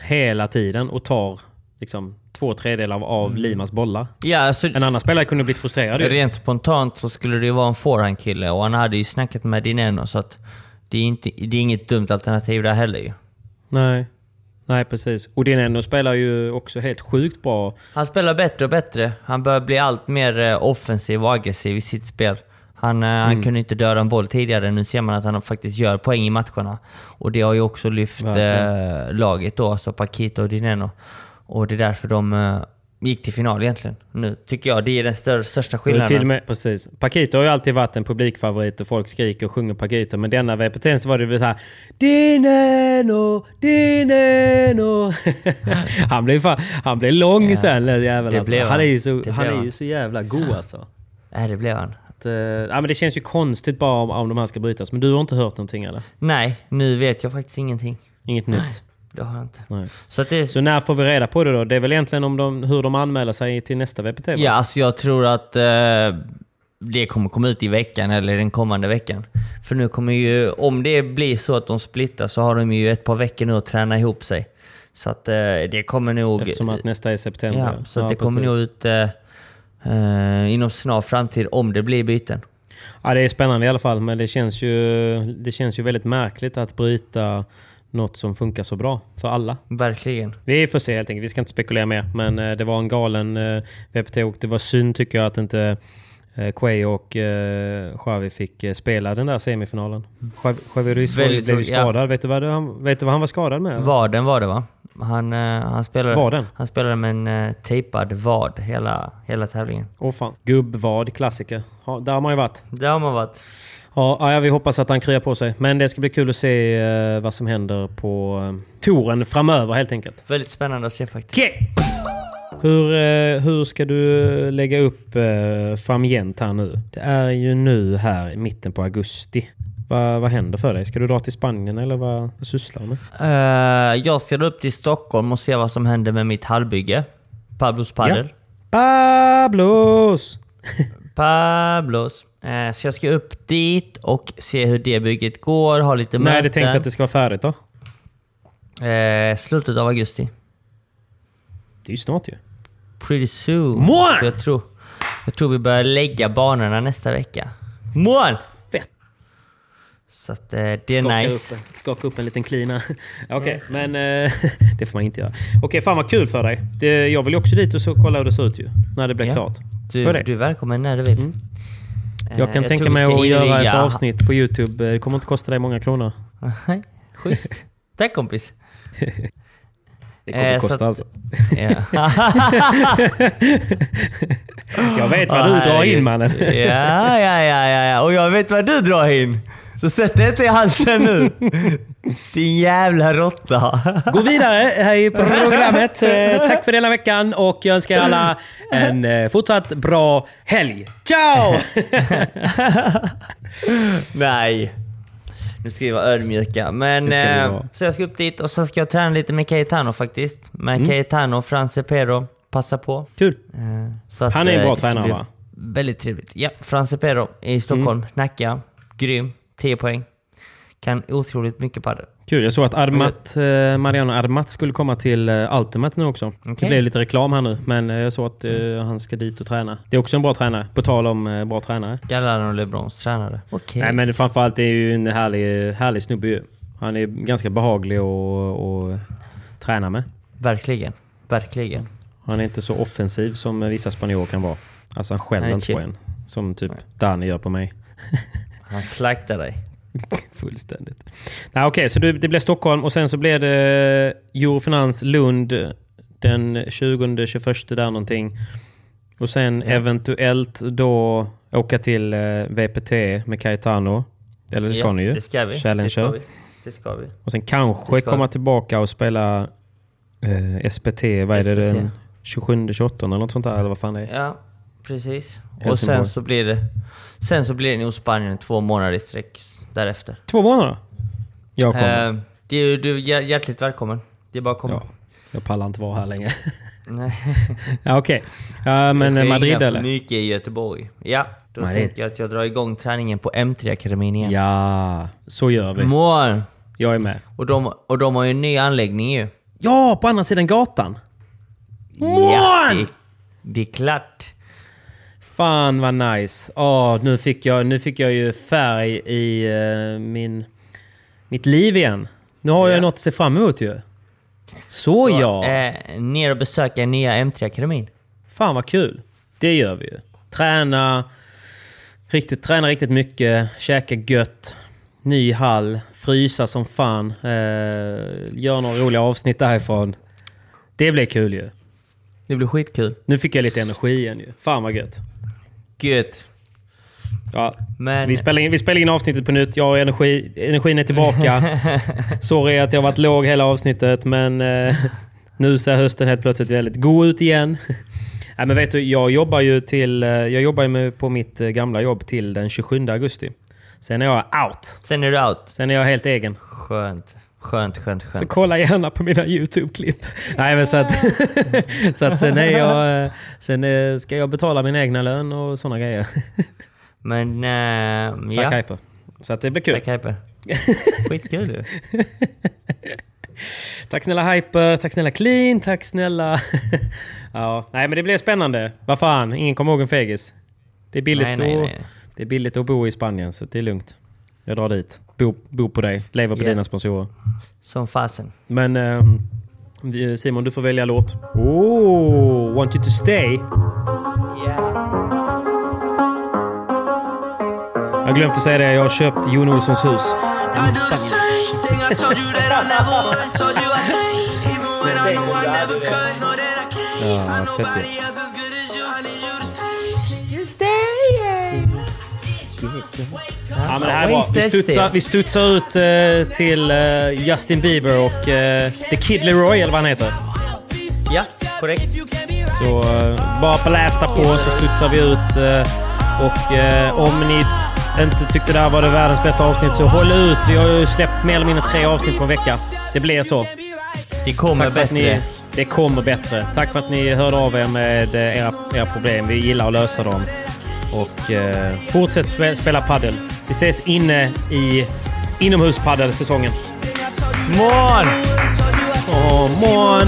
hela tiden och tar liksom två tredjedelar av Limas bollar. Ja, alltså, en annan spelare kunde blivit frustrerad. Rent spontant så skulle det ju vara en forehandkille, och han hade ju snackat med Dineno, så att det är, inte, det är inget dumt alternativ där heller ju. Nej, nej precis. Och Dineno spelar ju också helt sjukt bra. Han spelar bättre och bättre. Han börjar bli allt mer offensiv och aggressiv i sitt spel. Han, mm. han kunde inte döda en boll tidigare. Nu ser man att han faktiskt gör poäng i matcherna. Och det har ju också lyft eh, laget då, alltså Paquito och Dineno. Och det är därför de eh, gick till final egentligen. Nu tycker jag det är den stör- största skillnaden. Till och med, precis. Paquito har ju alltid varit en publikfavorit och folk skriker och sjunger Paquito. Men denna V P T så var det väl så här: Dineno, Dineno. Han blev fan, han blev lång ja. sen. Jävlar, alltså. blev han. han är ju så, han är ju så jävla god alltså. Ja, det blev han. Äh, ja, men det känns ju konstigt bara om, om de här ska brytas. Men du har inte hört någonting eller? Nej, nu vet jag faktiskt ingenting. Inget nytt? Nej, det har jag inte. Nej. Så, att det... Så när får vi reda på det då? Det är väl egentligen om de, hur de anmäler sig till nästa V P T? Va? Ja, alltså jag tror att eh, det kommer komma ut i veckan eller den kommande veckan. För nu kommer ju, om det blir så att de splittar, så har de ju ett par veckor nu att träna ihop sig. Så att eh, det kommer nog... Eftersom att nästa är september. Ja, så ja, det precis. kommer nog ut... Eh, Uh, inom snar framtid om det blir byten. Ja, det är spännande i alla fall, men det känns ju, det känns ju väldigt märkligt att bryta något som funkar så bra för alla. Verkligen. Vi får se helt enkelt, vi ska inte spekulera mer, men uh, det var en galen uh, V P T och det var synd tycker jag att inte uh, Quay och uh, Xavi fick uh, spela den där semifinalen. Xavi Ruiz blev ju skadad, ja. vet, du vad han, vet du vad han var skadad med? Varden var det va? Han, han, spelade, han spelade med en uh, tejpad vad hela, hela tävlingen. Åh fan, gubbvad, klassiker. Ja, där har man ju varit. Där har man varit. Ja, ja, vi hoppas att han kryar på sig. Men det ska bli kul att se uh, vad som händer på uh, touren framöver helt enkelt. Väldigt spännande att se faktiskt. Okay. Hur, uh, hur ska du lägga upp uh, framgent här nu? Det är ju nu här i mitten på augusti. Vad, vad händer för dig? Ska du dra till Spanien eller vad sysslar du med? Uh, jag ska upp till Stockholm och se vad som händer med mitt hallbygge. Pablos paddel. Ja. Pablos! Pablos. Uh, så jag ska upp dit och se hur det bygget går. Ha lite möten. Nej, du tänkte att det ska vara färdigt då? Uh, slutet av augusti. Det är ju snart ju. Pretty soon. Så jag, tror, jag tror vi börjar lägga banorna nästa vecka. Mål! Så att, eh, det är skaka nice. Upp, skaka upp en liten klina. Okej, okay, mm. men eh, det får man inte göra. Okej, okay, fan vad kul för dig. Det, jag vill ju också dit och så kolla hur det ser ut ju. När det blir ja. klart. Du, för dig. du är välkommen när du vill. Mm. Jag kan jag tänka mig att göra ett ja. avsnitt på YouTube. Det kommer inte kosta dig många kronor. Nej, schysst. Tack kompis. Det kommer eh, kosta att, alltså. Ja. Jag vet vad oh, du drar herregud. in mannen. ja, ja, ja, ja, ja. Och jag vet vad du drar in. Så sätt det inte i halsen nu. Din jävla råtta. Gå vidare här i programmet. Tack för denna veckan och jag önskar alla en fortsatt bra helg. Ciao! Nej. Nu ska vi vara ödmjuka. Men, eh, så jag ska upp dit och sen ska jag träna lite med Cayetano faktiskt. Med mm. Cayetano och Franse Pero. Passa på. Kul. Så att, han är en bra tränare va? Väldigt trevligt. Ja, Franse Pero i Stockholm. Mm. Nacka. Grym. tio poäng. kan otroligt mycket padel. Kul, jag såg att Armat, eh, Mariano Armat skulle komma till eh, Ultimate nu också. Okay. Det blev lite reklam här nu, men eh, jag såg att eh, han ska dit och träna. Det är också en bra tränare, på tal om eh, bra tränare. Gallardo och LeBrons tränare. Okay. Nej, men framförallt är ju en härlig, härlig snubbe ju. Han är ganska behaglig och, och träna med. Verkligen, verkligen. Han är inte så offensiv som vissa spanjorer kan vara. Alltså han skäller inte på en. Som typ Danny gör på mig. Han slaktar dig. Fullständigt. Nej, okej, så det blev Stockholm och sen så blev det Eurofinans Lund den tjugonde tjugoförsta där någonting. Och sen ja. eventuellt då åka till V P T med Caetano. Eller det ska ja, ni ju. Det ska vi. Challenger. Det ska vi. Det ska vi. Och sen kanske komma vi. tillbaka och spela eh, S P T. Vad S P T. Är det? Den tjugosjunde tjugoåttonde eller något sånt där. Eller vad fan det är. Ja, precis. Och sen så blir det sen så blir det nog Spanien två månader i sträck därefter. Två månader? Jag kommer. Eh, du, du är hjärtligt välkommen. Det är bara att komma. Ja, jag pallar inte vara här länge. Nej. Ja, okej. Okay. Ja, men Madrid eller? Mycket i Göteborg. Ja, då Madrid. Tänker jag att jag drar igång träningen på M tre-akademin igen. Ja, så gör vi. Mål. Jag är med. Och de, och de har ju en ny anläggning ju. Ja, på andra sidan gatan. Mål! Ja, det, det är klart. Fan vad nice. Oh, nu, fick jag, nu fick jag ju färg i uh, min, mitt liv igen. Nu har yeah. jag något att se fram emot ju. Så, Så jag. Eh, ner och besöka nya M tre-akademin. Fan vad kul. Det gör vi ju. Träna riktigt, träna riktigt mycket. Käka gött. Ny hall. Frysa som fan. Eh, gör några roliga avsnitt därifrån. Det blir kul ju. Det blir skitkul. Nu fick jag lite energi igen ju. Fan vad gött. Gött. Ja, men... vi, spelar in, vi spelar in avsnittet på nytt. Jag har energi, energin är tillbaka. Sorry att jag har varit låg hela avsnittet. Men eh, nu ser hösten helt plötsligt väldigt god ut igen. Nej, men vet du, jag jobbar ju till, jag jobbar ju på mitt gamla jobb till den tjugosjunde augusti. Sen är jag out. Sen är du out. Sen är jag helt egen. Skönt. Skönt, skönt, skönt. Så kolla gärna på mina YouTube-klipp. Nej, men så att, så att sen, är jag, sen är, ska jag betala min egna lön och sådana grejer. Men, äh, Tack ja. Hyper. Så att det blir kul. Tack Hyper. Skitkul du. Tack snälla Hyper, tack snälla Clean, tack snälla... ja, nej men det blir spännande. Vad fan, ingen kommer ihåg en fegis. Det är billigt, nej, nej, nej. Och, det är billigt att bo i Spanien så det är lugnt. Jag drar dit. Bo, bo på dig. Leva på yeah. dina sponsorer. Som fasen. Men um, Simon, du får välja låt. Oh, want you to stay? Yeah. Jag glömde att säga det. Jag har köpt Jon Olssons hus. Ja, fett. Ja, men det här var. Vi, studsar, vi studsar ut uh, till uh, Justin Bieber och uh, The Kid Leroy eller vad han heter. Ja, korrekt. Så uh, bara blästa på så studsar vi ut uh, och uh, om ni inte tyckte det här var det världens bästa avsnitt så håll ut. Vi har ju släppt mer eller mindre tre avsnitt på en vecka. Det blir så. Det kommer bättre. Ni, det kommer bättre. Tack för att ni hörde av er med era, era problem. Vi gillar att lösa dem. Och eh, fortsätt spela paddel. Vi ses inne i inomhuspaddelsäsongen. Mån! Åh, mån!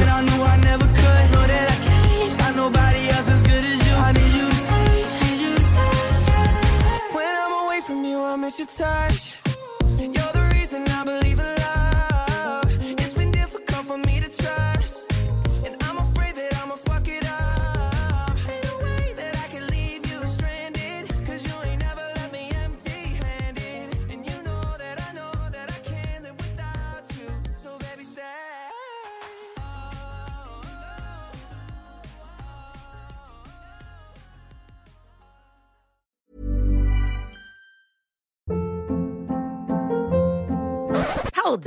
Hold